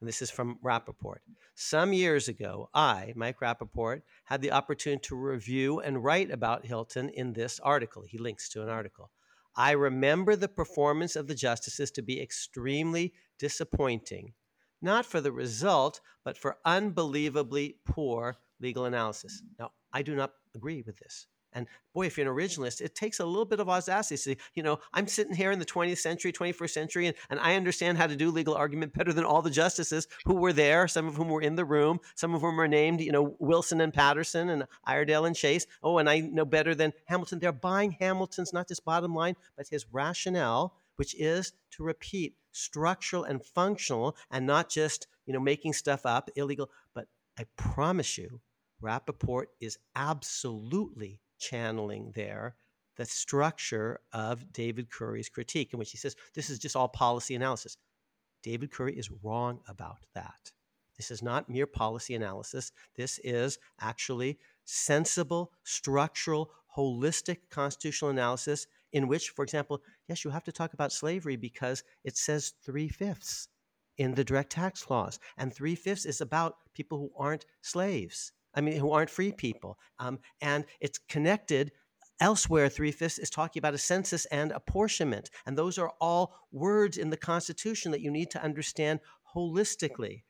and this is from Rappaport. Some years ago, I, Mike Rappaport, had the opportunity to review and write about Hylton in this article. He links to an article. I remember the performance of the justices to be extremely disappointing, not for the result, but for unbelievably poor legal analysis. Now, I do not agree with this. And boy, if you're an originalist, it takes a little bit of audacity to say, you know, I'm sitting here in the twentieth century, twenty-first century, and, and I understand how to do legal argument better than all the justices who were there, some of whom were in the room, some of whom are named, you know, Wilson and Paterson and Iredell and Chase. Oh, and I know better than Hamilton. They're buying Hamilton's, not just bottom line, but his rationale, which is to repeat structural and functional and not just, you know, making stuff up, illegal. But I promise you, Rappaport is absolutely channeling there the structure of David Currie's critique, in which he says, this is just all policy analysis. David Currie is wrong about that. This is not mere policy analysis. This is actually sensible, structural, holistic constitutional analysis in which, for example, yes, you have to talk about slavery because it says three-fifths in the direct tax laws. And three-fifths is about people who aren't slaves. I mean, who aren't free people. Um, and it's connected Elsewhere, three-fifths is talking about a census and apportionment, and those are all words in the Constitution that you need to understand holistically.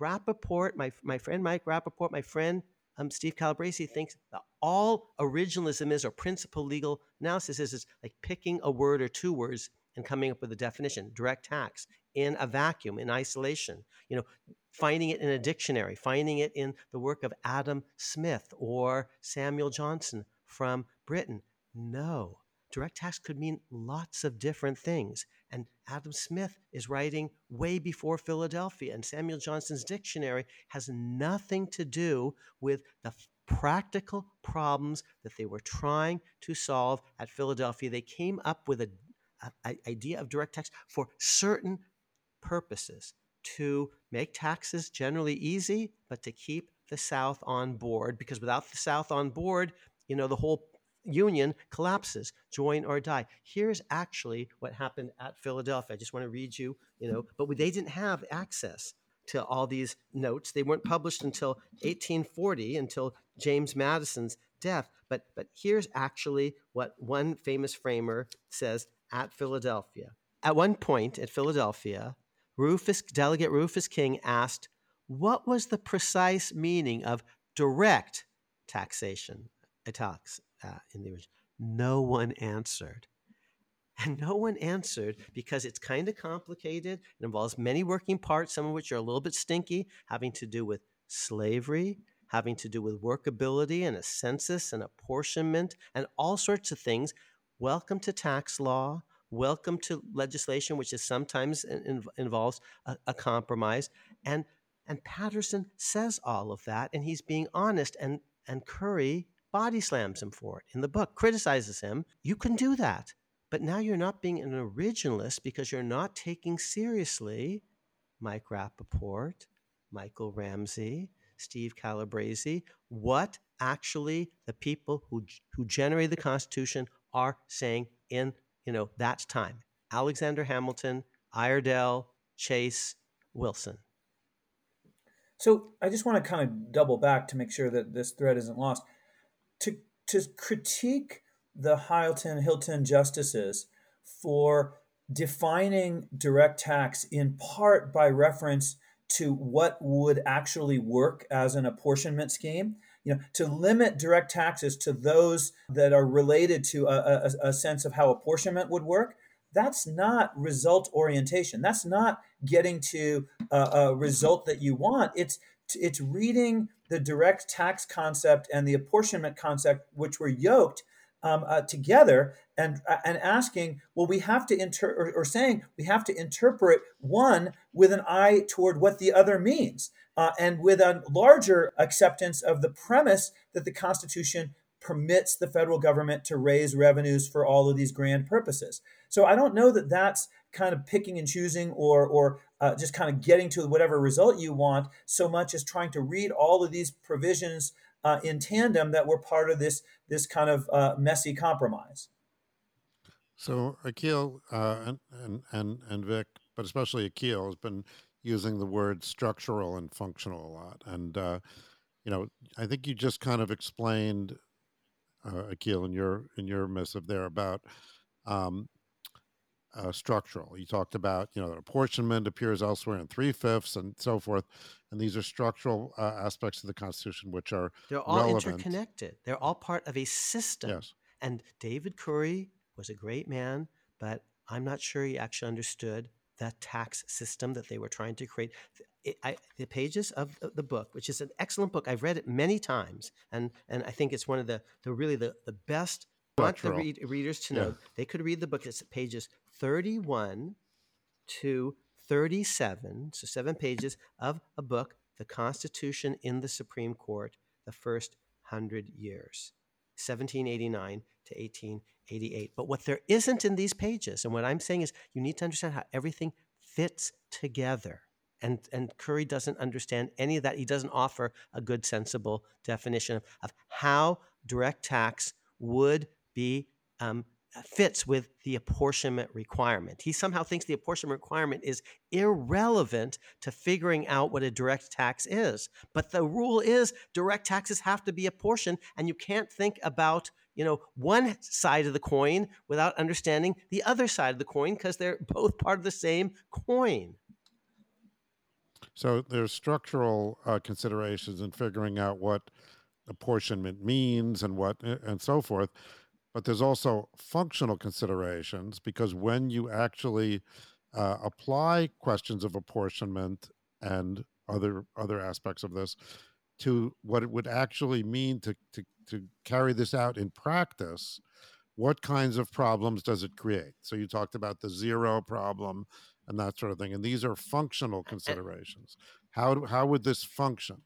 Rappaport, my my friend Mike Rappaport, my friend um, Steve Calabresi thinks that all originalism is, or principal legal analysis is, is like picking a word or two words and coming up with a definition, direct tax, in a vacuum, in isolation, you know, finding it in a dictionary, finding it in the work of Adam Smith or Samuel Johnson from Britain. No, direct tax could mean lots of different things. And Adam Smith is writing way before Philadelphia, and Samuel Johnson's dictionary has nothing to do with the f- practical problems that they were trying to solve at Philadelphia. They came up with a, a, a idea of direct tax for certain purposes, to make taxes generally easy, but to keep the South on board, because without the South on board, you know, the whole Union collapses, join or die. Here's actually what happened at Philadelphia. I just want to read you, you know, but they didn't have access to all these notes. They weren't published until eighteen forty, until James Madison's death. But but here's actually what one famous framer says at Philadelphia. At one point at Philadelphia, Rufus, Delegate Rufus King asked, what was the precise meaning of direct taxation? Italics. Uh, in the original, no one answered. And no one answered because it's kind of complicated. It involves many working parts, some of which are a little bit stinky, having to do with slavery, having to do with workability and a census and apportionment and all sorts of things. Welcome to tax law. Welcome to legislation, which is sometimes in, involves a, a compromise. And and Paterson says all of that, and he's being honest. And and Currie body slams him for it in the book, criticizes him. You can do that, but now you're not being an originalist because you're not taking seriously Mike Rappaport, Michael Ramsey, Steve Calabresi, what actually the people who who generated the Constitution are saying in, you know, that time. Alexander Hamilton, Iredell, Chase, Wilson. So I just want to kind of double back to make sure that this thread isn't lost. To to critique the Hylton, Hylton justices for defining direct tax in part by reference to what would actually work as an apportionment scheme, you know, to limit direct taxes to those that are related to a, a, a sense of how apportionment would work. That's not result orientation. That's not getting to a, a result that you want. It's it's reading the direct tax concept and the apportionment concept, which were yoked um, uh, together, and uh, and asking, well, we have to inter or, or saying we have to interpret one with an eye toward what the other means, uh, and with a larger acceptance of the premise that the Constitution permits the federal government to raise revenues for all of these grand purposes. So I don't know that that's kind of picking and choosing or or uh, just kind of getting to whatever result you want so much as trying to read all of these provisions uh, in tandem that were part of this this kind of uh, messy compromise. So Akhil uh, and, and, and, and Vic, but especially Akhil, has been using the word structural and functional a lot. And, uh, you know, I think you just kind of explained, uh, Akhil, in your, in your missive there about um, Uh, structural. You talked about, you know, that apportionment appears elsewhere in three-fifths and so forth, and these are structural uh, aspects of the Constitution which are They're all relevant. Interconnected. They're all part of a system. Yes. And David Currie was a great man, but I'm not sure he actually understood the tax system that they were trying to create. It, I, the pages of the book, which is an excellent book, I've read it many times, and and I think it's one of the, the really the, the best. I want the read, readers to know, yeah. They could read the book. It's pages thirty-one to thirty-seven, so seven pages of a book, The Constitution in the Supreme Court, the First Hundred Years, seventeen eighty-nine to eighteen eighty-eight. But what there isn't in these pages, and what I'm saying is you need to understand how everything fits together. And and Currie doesn't understand any of that. He doesn't offer a good, sensible definition of, of how direct tax would be um, fits with the apportionment requirement. He somehow thinks the apportionment requirement is irrelevant to figuring out what a direct tax is. But the rule is direct taxes have to be apportioned, and you can't think about, you know, one side of the coin without understanding the other side of the coin, because they're both part of the same coin. So there's structural uh, considerations in figuring out what apportionment means and what and so forth. But there's also functional considerations, because when you actually uh, apply questions of apportionment and other other aspects of this to what it would actually mean to, to, to carry this out in practice, what kinds of problems does it create? So you talked about the zero problem and that sort of thing. And these are functional considerations. How do, how would this function?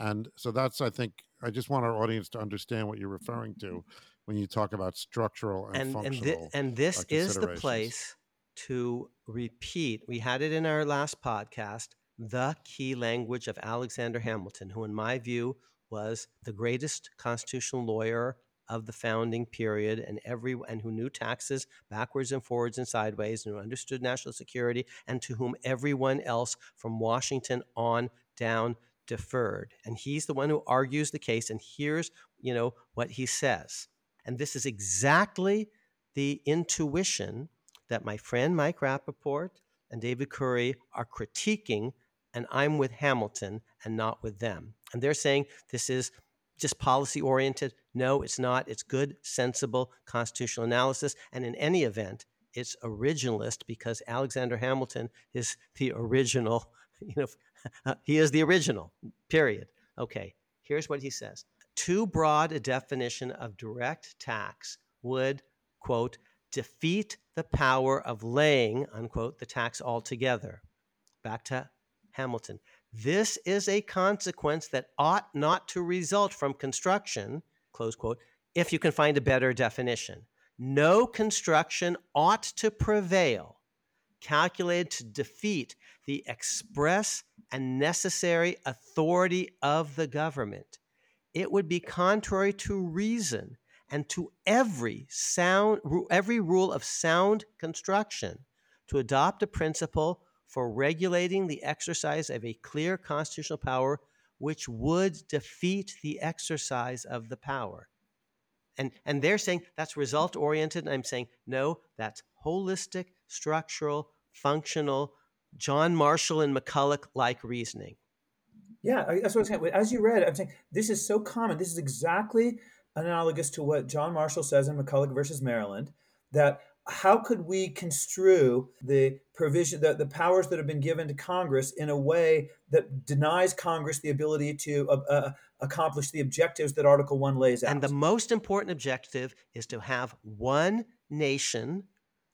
And so that's, I think, I just want our audience to understand what you're referring to when you talk about structural and, and functional and, thi- and this uh, is the place to repeat. We had it in our last podcast, the key language of Alexander Hamilton, who in my view was the greatest constitutional lawyer of the founding period, and every and who knew taxes backwards and forwards and sideways, and who understood national security, and to whom everyone else from Washington on down deferred. And he's the one who argues the case, and here's, you know, what he says. And this is exactly the intuition that my friend Mike Rappaport and David Currie are critiquing, and I'm with Hamilton and not with them. And they're saying this is just policy-oriented. No, it's not. It's good, sensible constitutional analysis. And in any event, it's originalist, because Alexander Hamilton is the original, you know, he is the original, period. Okay, here's what he says. Too broad a definition of direct tax would, quote, defeat the power of laying, unquote, the tax altogether. Back to Hamilton. This is a consequence that ought not to result from construction, close quote, if you can find a better definition. No construction ought to prevail calculated to defeat the express and necessary authority of the government. It would be contrary to reason and to every sound, every rule of sound construction to adopt a principle for regulating the exercise of a clear constitutional power, which would defeat the exercise of the power. And, and they're saying that's result-oriented, and I'm saying, no, that's holistic, structural, functional, John Marshall and McCulloch-like reasoning. Yeah, that's what I was saying. As you read, I'm saying this is so common. This is exactly analogous to what John Marshall says in McCulloch versus Maryland, that how could we construe the provision, the, the powers that have been given to Congress in a way that denies Congress the ability to uh, uh, accomplish the objectives that Article One lays out? And the most important objective is to have one nation,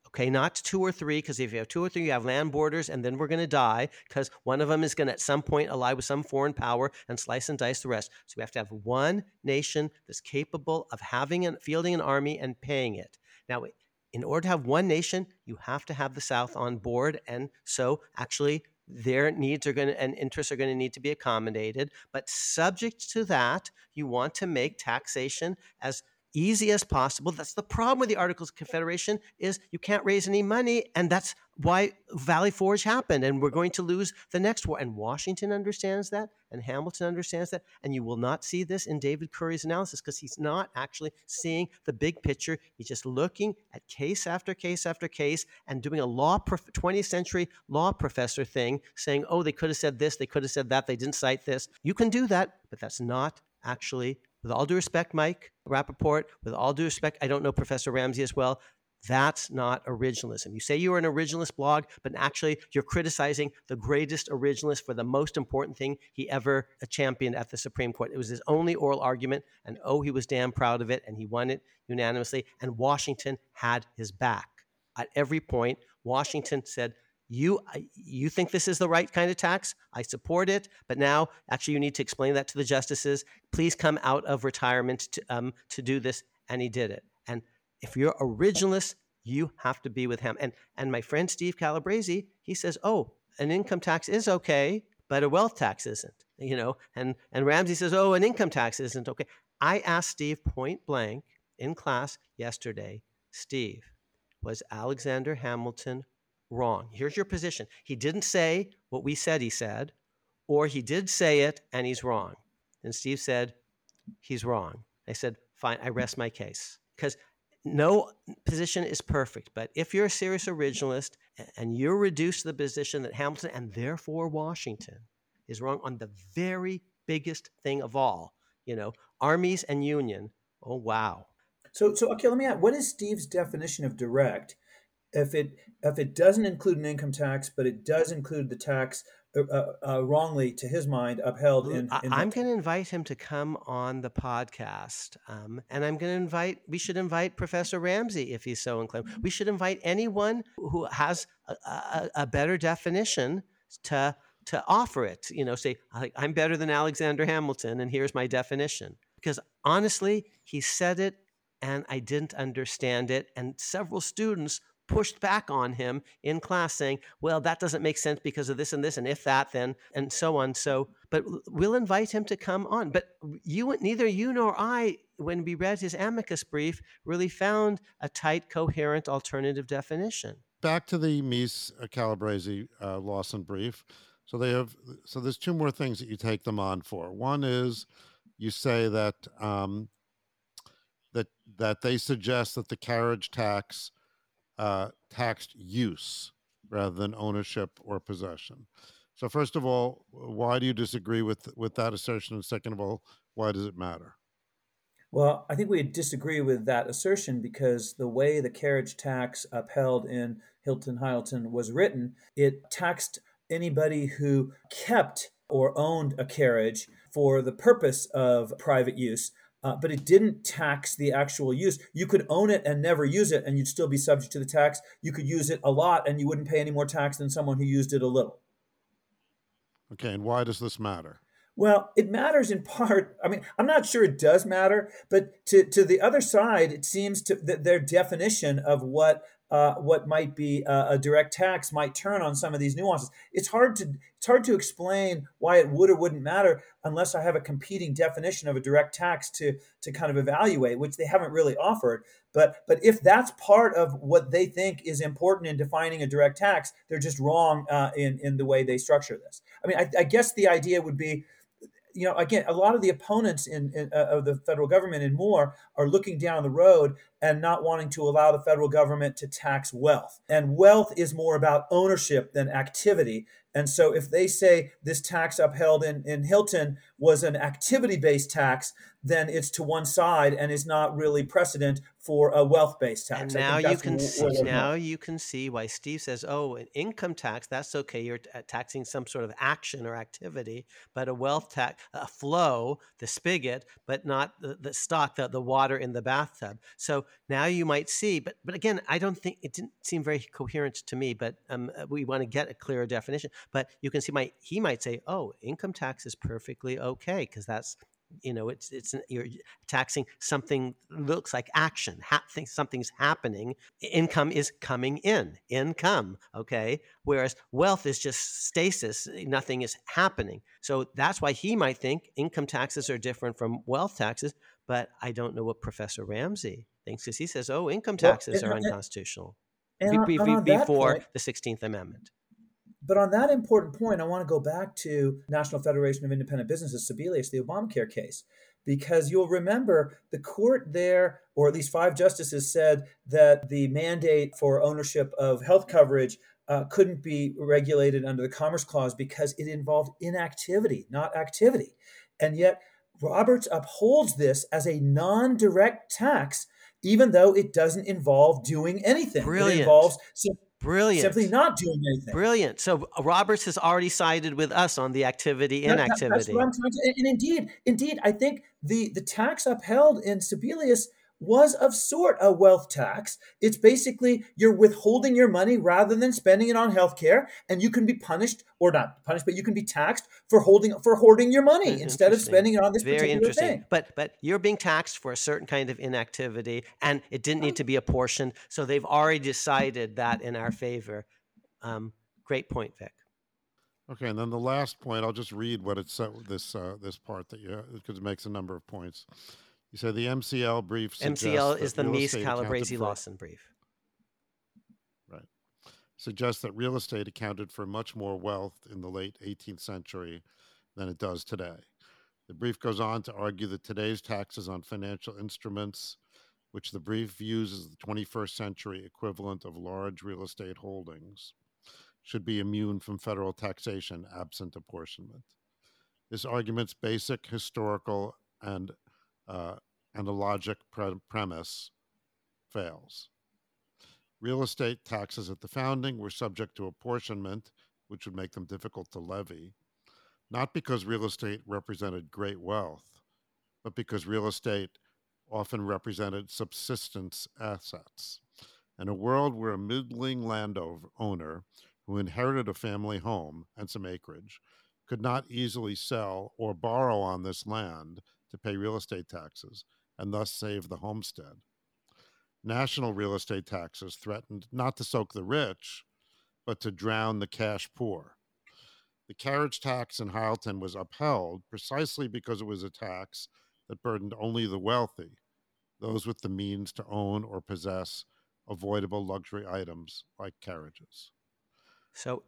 okay, not two or three, because if you have two or three, you have land borders, and then we're going to die, because one of them is going to at some point ally with some foreign power and slice and dice the rest. So we have to have one nation that's capable of having and fielding an army and paying it. Now, in order to have one nation, you have to have the South on board, and so actually their needs are going to, and interests are going to need to be accommodated. But subject to that, you want to make taxation as easy as possible. That's the problem with the Articles of Confederation, is you can't raise any money, and that's why Valley Forge happened, and we're going to lose the next war. And Washington understands that, and Hamilton understands that, and you will not see this in David Currie's analysis, because he's not actually seeing the big picture. He's just looking at case after case after case and doing a law prof- twentieth century law professor thing, saying, oh, they could have said this, they could have said that, they didn't cite this. You can do that, but that's not actually, with all due respect, Mike Rappaport, with all due respect, I don't know Professor Ramsey as well, that's not originalism. You say you're an originalist blog, but actually you're criticizing the greatest originalist for the most important thing he ever championed at the Supreme Court. It was his only oral argument, and oh, he was damn proud of it, and he won it unanimously, and Washington had his back. At every point, Washington said, You you think this is the right kind of tax? I support it. But now, actually, you need to explain that to the justices. Please come out of retirement to, um, to do this. And he did it. And if you're originalist, you have to be with him. And and my friend Steve Calabresi, he says, oh, an income tax is okay, but a wealth tax isn't. You know, and, and Ramsey says, oh, an income tax isn't okay. I asked Steve point blank in class yesterday, Steve, was Alexander Hamilton wrong? Here's your position. He didn't say what we said he said, or he did say it and he's wrong. And Steve said, he's wrong. I said, fine, I rest my case. Because no position is perfect, but if you're a serious originalist and you're reduced to the position that Hamilton and therefore Washington is wrong on the very biggest thing of all, you know, armies and union, oh, wow. So, so okay, let me ask, what is Steve's definition of direct? If it if it doesn't include an income tax, but it does include the tax uh, uh, wrongly, to his mind, upheld in... in I'm going to invite him to come on the podcast. Um, and I'm going to invite, we should invite Professor Ramsey, if he's so inclined. We should invite anyone who has a, a, a better definition to to offer it. You know, say, I'm better than Alexander Hamilton, and here's my definition. Because honestly, he said it, and I didn't understand it. And several students pushed back on him in class saying, well, that doesn't make sense because of this and this, and if that, then, and so on. So, but we'll invite him to come on. But you, neither you nor I, when we read his amicus brief, really found a tight, coherent alternative definition. Back to the Mies Calabresi uh, Lawson brief. So they have, so there's two more things that you take them on for. One is you say that, um, that, that they suggest that the carriage tax Uh, taxed use rather than ownership or possession. So first of all, why do you disagree with with that assertion? And second of all, why does it matter? Well, I think we disagree with that assertion because the way the carriage tax upheld in Hylton-Hylton was written, it taxed anybody who kept or owned a carriage for the purpose of private use. Uh, but it didn't tax the actual use. You could own it and never use it, and you'd still be subject to the tax. You could use it a lot, and you wouldn't pay any more tax than someone who used it a little. Okay, and why does this matter? Well, it matters in part. I mean, I'm not sure it does matter, but to, to the other side, it seems to that their definition of what uh, what might be a, a direct tax might turn on some of these nuances. It's hard to it's hard to explain why it would or wouldn't matter unless I have a competing definition of a direct tax to to kind of evaluate, which they haven't really offered. But but if that's part of what they think is important in defining a direct tax, they're just wrong uh, in in the way they structure this. I mean, I, I guess the idea would be, you know, again, a lot of the opponents in, in uh, of the federal government and Moore are looking down the road and not wanting to allow the federal government to tax wealth. And wealth is more about ownership than activity. And so if they say this tax upheld in, in Hylton was an activity-based tax, then it's to one side and is not really precedent for a wealth-based tax. And now you can see, now you can see why Steve says, oh, an income tax, that's okay. You're t- taxing some sort of action or activity, but a wealth tax, a flow, the spigot, but not the, the stock, the, the water in the bathtub. So now you might see, but but again, I don't think, it didn't seem very coherent to me, but um, we want to get a clearer definition. But you can see my, he might say, oh, income tax is perfectly okay because that's, you know, it's it's you're taxing something looks like action. Ha- something's happening. Income is coming in. Income, okay? Whereas wealth is just stasis. Nothing is happening. So that's why he might think income taxes are different from wealth taxes. But I don't know what Professor Ramsey thinks because he says, oh, income taxes well, and, are unconstitutional and, be, be, and before point, the sixteenth Amendment. But on that important point, I want to go back to National Federation of Independent Businesses, Sebelius, the Obamacare case, because you'll remember the court there, or at least five justices, said that the mandate for ownership of health coverage uh, couldn't be regulated under the Commerce Clause because it involved inactivity, not activity. And yet Roberts upholds this as a non-direct tax, even though it doesn't involve doing anything. Brilliant. It involves... Brilliant. Simply not doing anything. Brilliant. So Roberts has already sided with us on the activity and inactivity. That's what I'm trying to, and indeed, indeed, I think the, the tax upheld in Sebelius was of sort a wealth tax. It's basically you're withholding your money rather than spending it on healthcare, and you can be punished or not punished, but you can be taxed for holding for hoarding your money instead of spending it on this Very particular interesting. Thing. But but you're being taxed for a certain kind of inactivity, and it didn't need to be apportioned. So they've already decided that in our favor. Um, great point, Vic. Okay, and then the last point. I'll just read what it's uh, this uh, this part that you because it makes a number of points. You so said the M C L brief suggests M C L is the Mies Calabresi Lawson brief. Right. Suggests that real estate accounted for much more wealth in the late eighteenth century than it does today. The brief goes on to argue that today's taxes on financial instruments, which the brief views as the twenty-first century equivalent of large real estate holdings, should be immune from federal taxation absent apportionment. This argument's basic historical and uh, and a logic pre- premise fails. Real estate taxes at the founding were subject to apportionment, which would make them difficult to levy, not because real estate represented great wealth, but because real estate often represented subsistence assets. In a world where a middling landowner who inherited a family home and some acreage could not easily sell or borrow on this land to pay real estate taxes and thus save the homestead, national real estate taxes threatened not to soak the rich, but to drown the cash poor. The carriage tax in Hylton was upheld precisely because it was a tax that burdened only the wealthy, those with the means to own or possess avoidable luxury items like carriages. So,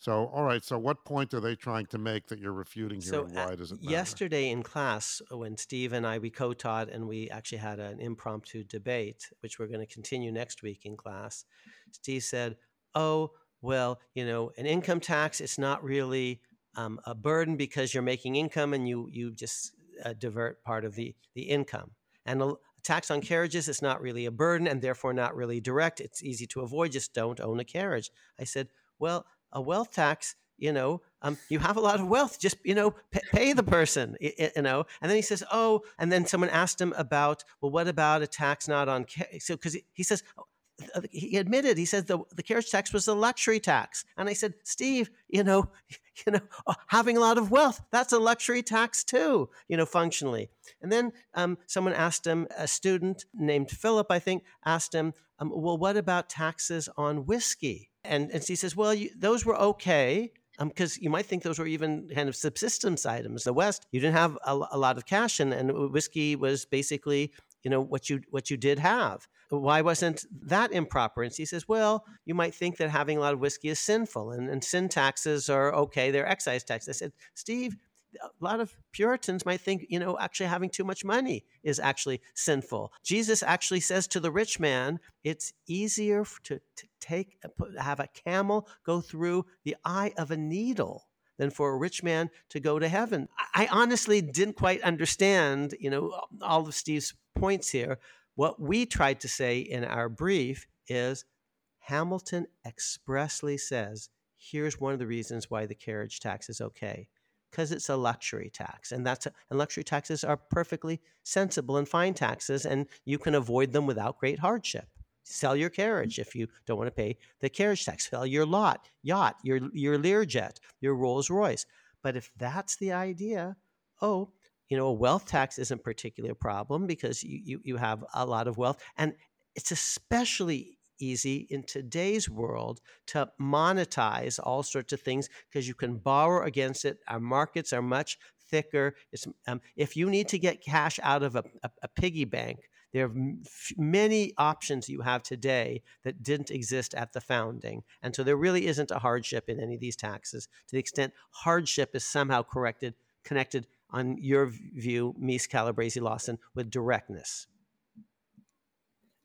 so all right, so what point are they trying to make that you're refuting here, so and why does it matter? Yesterday in class, when Steve and I, we co-taught, and we actually had an impromptu debate, which we're going to continue next week in class, Steve said, oh, well, you know, an income tax, it's not really um, a burden because you're making income and you you just uh, divert part of the, the income. And a tax on carriages, it's not really a burden and therefore not really direct. It's easy to avoid, just don't own a carriage. I said, well, a wealth tax, you know, um, you have a lot of wealth, just, you know, pay, pay the person, you, you know. And then he says, oh, and then someone asked him about, well, what about a tax not on carriage? So, because he, he says... He admitted, he said the, the carriage tax was a luxury tax. And I said, Steve, you know, you know, having a lot of wealth, that's a luxury tax too, you know, functionally. And then um, someone asked him, a student named Philip, I think, asked him, um, well, what about taxes on whiskey? And, and he says, well, you, those were okay. Because um, you might think those were even kind of subsistence items. The West, you didn't have a, a lot of cash, and, and whiskey was basically, you know, what you what you did have. Why wasn't that improper? And he says, well, you might think that having a lot of whiskey is sinful, and, and sin taxes are okay, they're excise taxes. I said, Steve, a lot of Puritans might think, you know, actually having too much money is actually sinful. Jesus actually says to the rich man, it's easier to, to take have a camel go through the eye of a needle than for a rich man to go to heaven. I honestly didn't quite understand, you know, all of Steve's points here. What we tried to say in our brief is Hamilton expressly says, here's one of the reasons why the carriage tax is okay. Because it's a luxury tax, and that's a, and luxury taxes are perfectly sensible and fine taxes, and you can avoid them without great hardship. Sell your carriage if you don't want to pay the carriage tax. Sell your lot, yacht, your your Learjet, your Rolls Royce. But if that's the idea, oh, you know, a wealth tax isn't particularly a problem because you you, you have a lot of wealth, and it's especially easy in today's world to monetize all sorts of things because you can borrow against it. Our markets are much thicker. It's, um, if you need to get cash out of a, a, a piggy bank, there are f- many options you have today that didn't exist at the founding. And so there really isn't a hardship in any of these taxes to the extent hardship is somehow corrected, connected on your view, Miz Calabresi Lawson, with directness.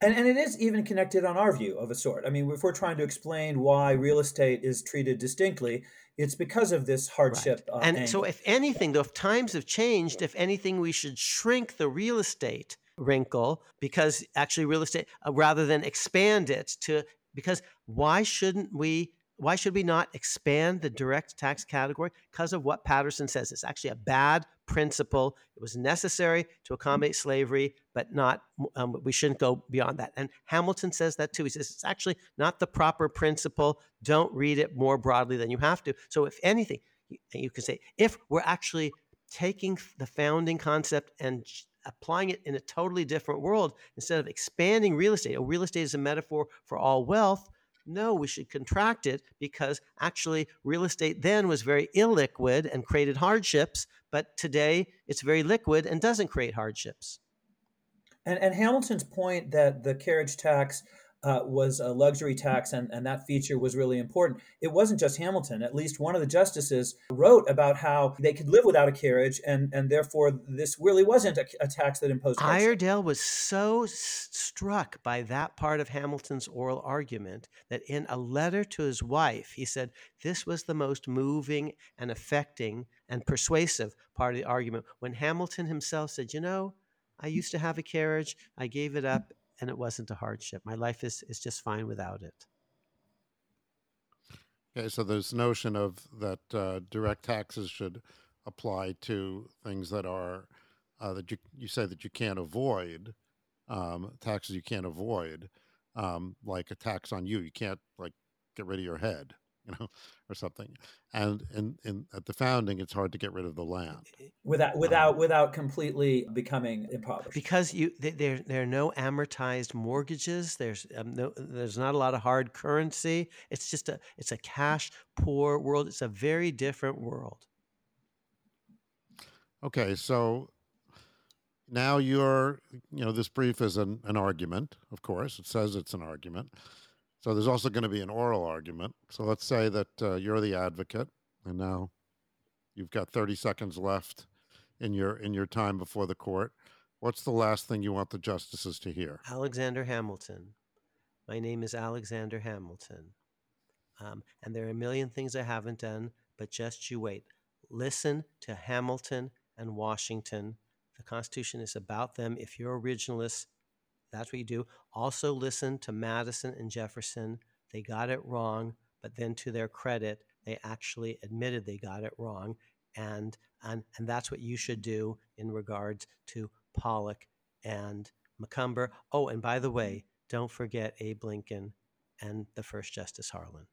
And, and it is even connected on our view of a sort. I mean, if we're trying to explain why real estate is treated distinctly, it's because of this hardship. Right. Uh, and angle. So if anything, though, if times have changed, if anything, we should shrink the real estate wrinkle because actually real estate, uh, rather than expand it to, because why shouldn't we, why should we not expand the direct tax category? Because of what Paterson says. It's actually a bad principle. It was necessary to accommodate slavery, but not. Um, we shouldn't go beyond that. And Hamilton says that too. He says it's actually not the proper principle. Don't read it more broadly than you have to. So if anything, you, you can say, if we're actually taking the founding concept and sh- applying it in a totally different world, instead of expanding real estate, or real estate is a metaphor for all wealth, no, we should contract it because actually real estate then was very illiquid and created hardships, but today it's very liquid and doesn't create hardships. And, and Hamilton's point that the carriage tax uh, was a luxury tax, and, and that feature was really important. It wasn't just Hamilton. At least one of the justices wrote about how they could live without a carriage, and, and therefore this really wasn't a, a tax that imposed hardship. Iredell was so s- struck by that part of Hamilton's oral argument that in a letter to his wife, he said, this was the most moving and affecting and persuasive part of the argument, when Hamilton himself said, you know, I used to have a carriage, I gave it up, and it wasn't a hardship. My life is, is just fine without it. Okay, so there's notion of that uh, direct taxes should apply to things that are, uh, that you, you say that you can't avoid, um, taxes you can't avoid, um, like a tax on you. You can't, like, get rid of your head, you know, or something. And in, in at the founding, it's hard to get rid of the land without without um, without completely becoming impoverished. Because you there there are no amortized mortgages. There's um, no, there's not a lot of hard currency. It's just a it's a cash poor world. It's a very different world. Okay, so now you're you know this brief is an, an argument. Of course, it says it's an argument. So there's also going to be an oral argument. So let's say that uh, you're the advocate, and now you've got thirty seconds left in your in your time before the court. What's the last thing you want the justices to hear? Alexander Hamilton. My name is Alexander Hamilton. Um, and there are a million things I haven't done, but just you wait. Listen to Hamilton and Washington. The Constitution is about them. If you're originalists, that's what you do. Also listen to Madison and Jefferson. They got it wrong, but then to their credit, they actually admitted they got it wrong. And and, and that's what you should do in regards to Pollock and Macomber. Oh, and by the way, don't forget Abe Lincoln and the first Justice Harlan.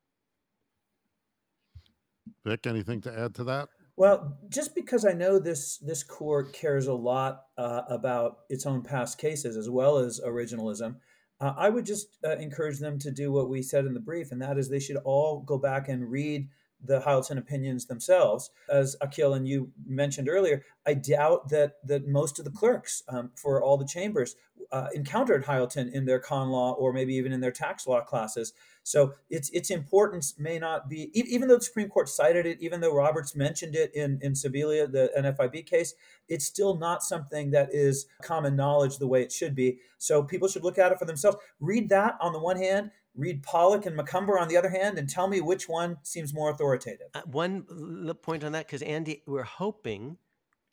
Vic, anything to add to that? Well, just because I know this this court cares a lot uh, about its own past cases as well as originalism, uh, I would just uh, encourage them to do what we said in the brief, and that is they should all go back and read the Hylton opinions themselves. As Akhil and you mentioned earlier, I doubt that that most of the clerks um, for all the chambers uh, encountered Hylton in their con law or maybe even in their tax law classes. So its its importance may not be, even though the Supreme Court cited it, even though Roberts mentioned it in, in Sebelius, the N F I B case, it's still not something that is common knowledge the way it should be. So people should look at it for themselves. Read that on the one hand, read Pollock and Macomber on the other hand, and tell me which one seems more authoritative. Uh, one point on that, because Andy, we're hoping,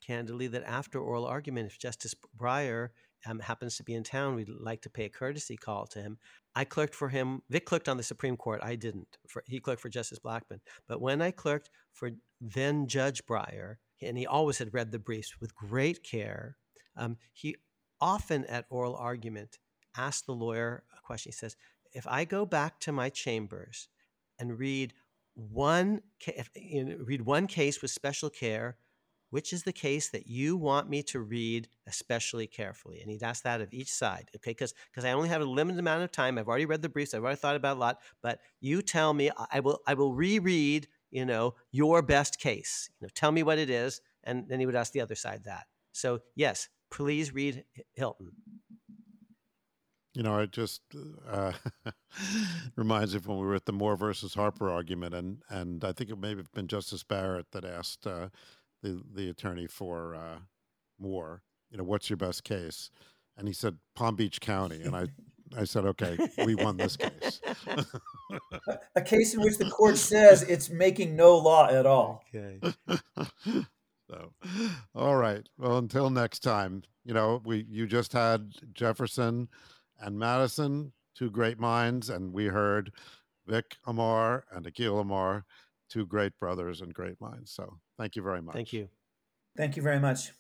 candidly, that after oral argument, if Justice Breyer um, happens to be in town, we'd like to pay a courtesy call to him. I clerked for him. Vic clerked on the Supreme Court. I didn't. For, he clerked for Justice Blackmun. But when I clerked for then Judge Breyer, and he always had read the briefs with great care, um, he often at oral argument asked the lawyer a question. He says, if I go back to my chambers and read one, if, you know, read one case with special care, which is the case that you want me to read especially carefully? And he'd ask that of each side, okay? Because because I only have a limited amount of time. I've already read the briefs. I've already thought about a lot. But you tell me, I will I will reread, you know, your best case. You know, tell me what it is. And then he would ask the other side that. So, yes, please read Hylton. You know, it just uh, reminds me of when we were at the Moore versus Harper argument. And, and I think it may have been Justice Barrett that asked uh, – The, the attorney for uh, Moore, you know, what's your best case? And he said, Palm Beach County. And I, I said, okay, we won this case. a, a case in which the court says it's making no law at all. Okay. So, all right. Well, until next time, you know, we you just had Jefferson and Madison, two great minds, and we heard Vic Amar and Akhil Amar, two great brothers and great minds. So thank you very much. Thank you. Thank you very much.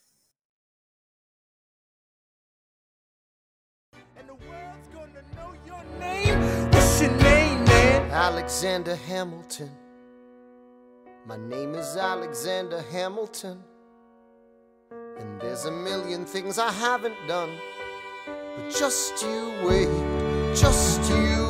And the world's gonna know your name. What's your name, man? Alexander Hamilton. My name is Alexander Hamilton. And there's a million things I haven't done. But just you wait, just you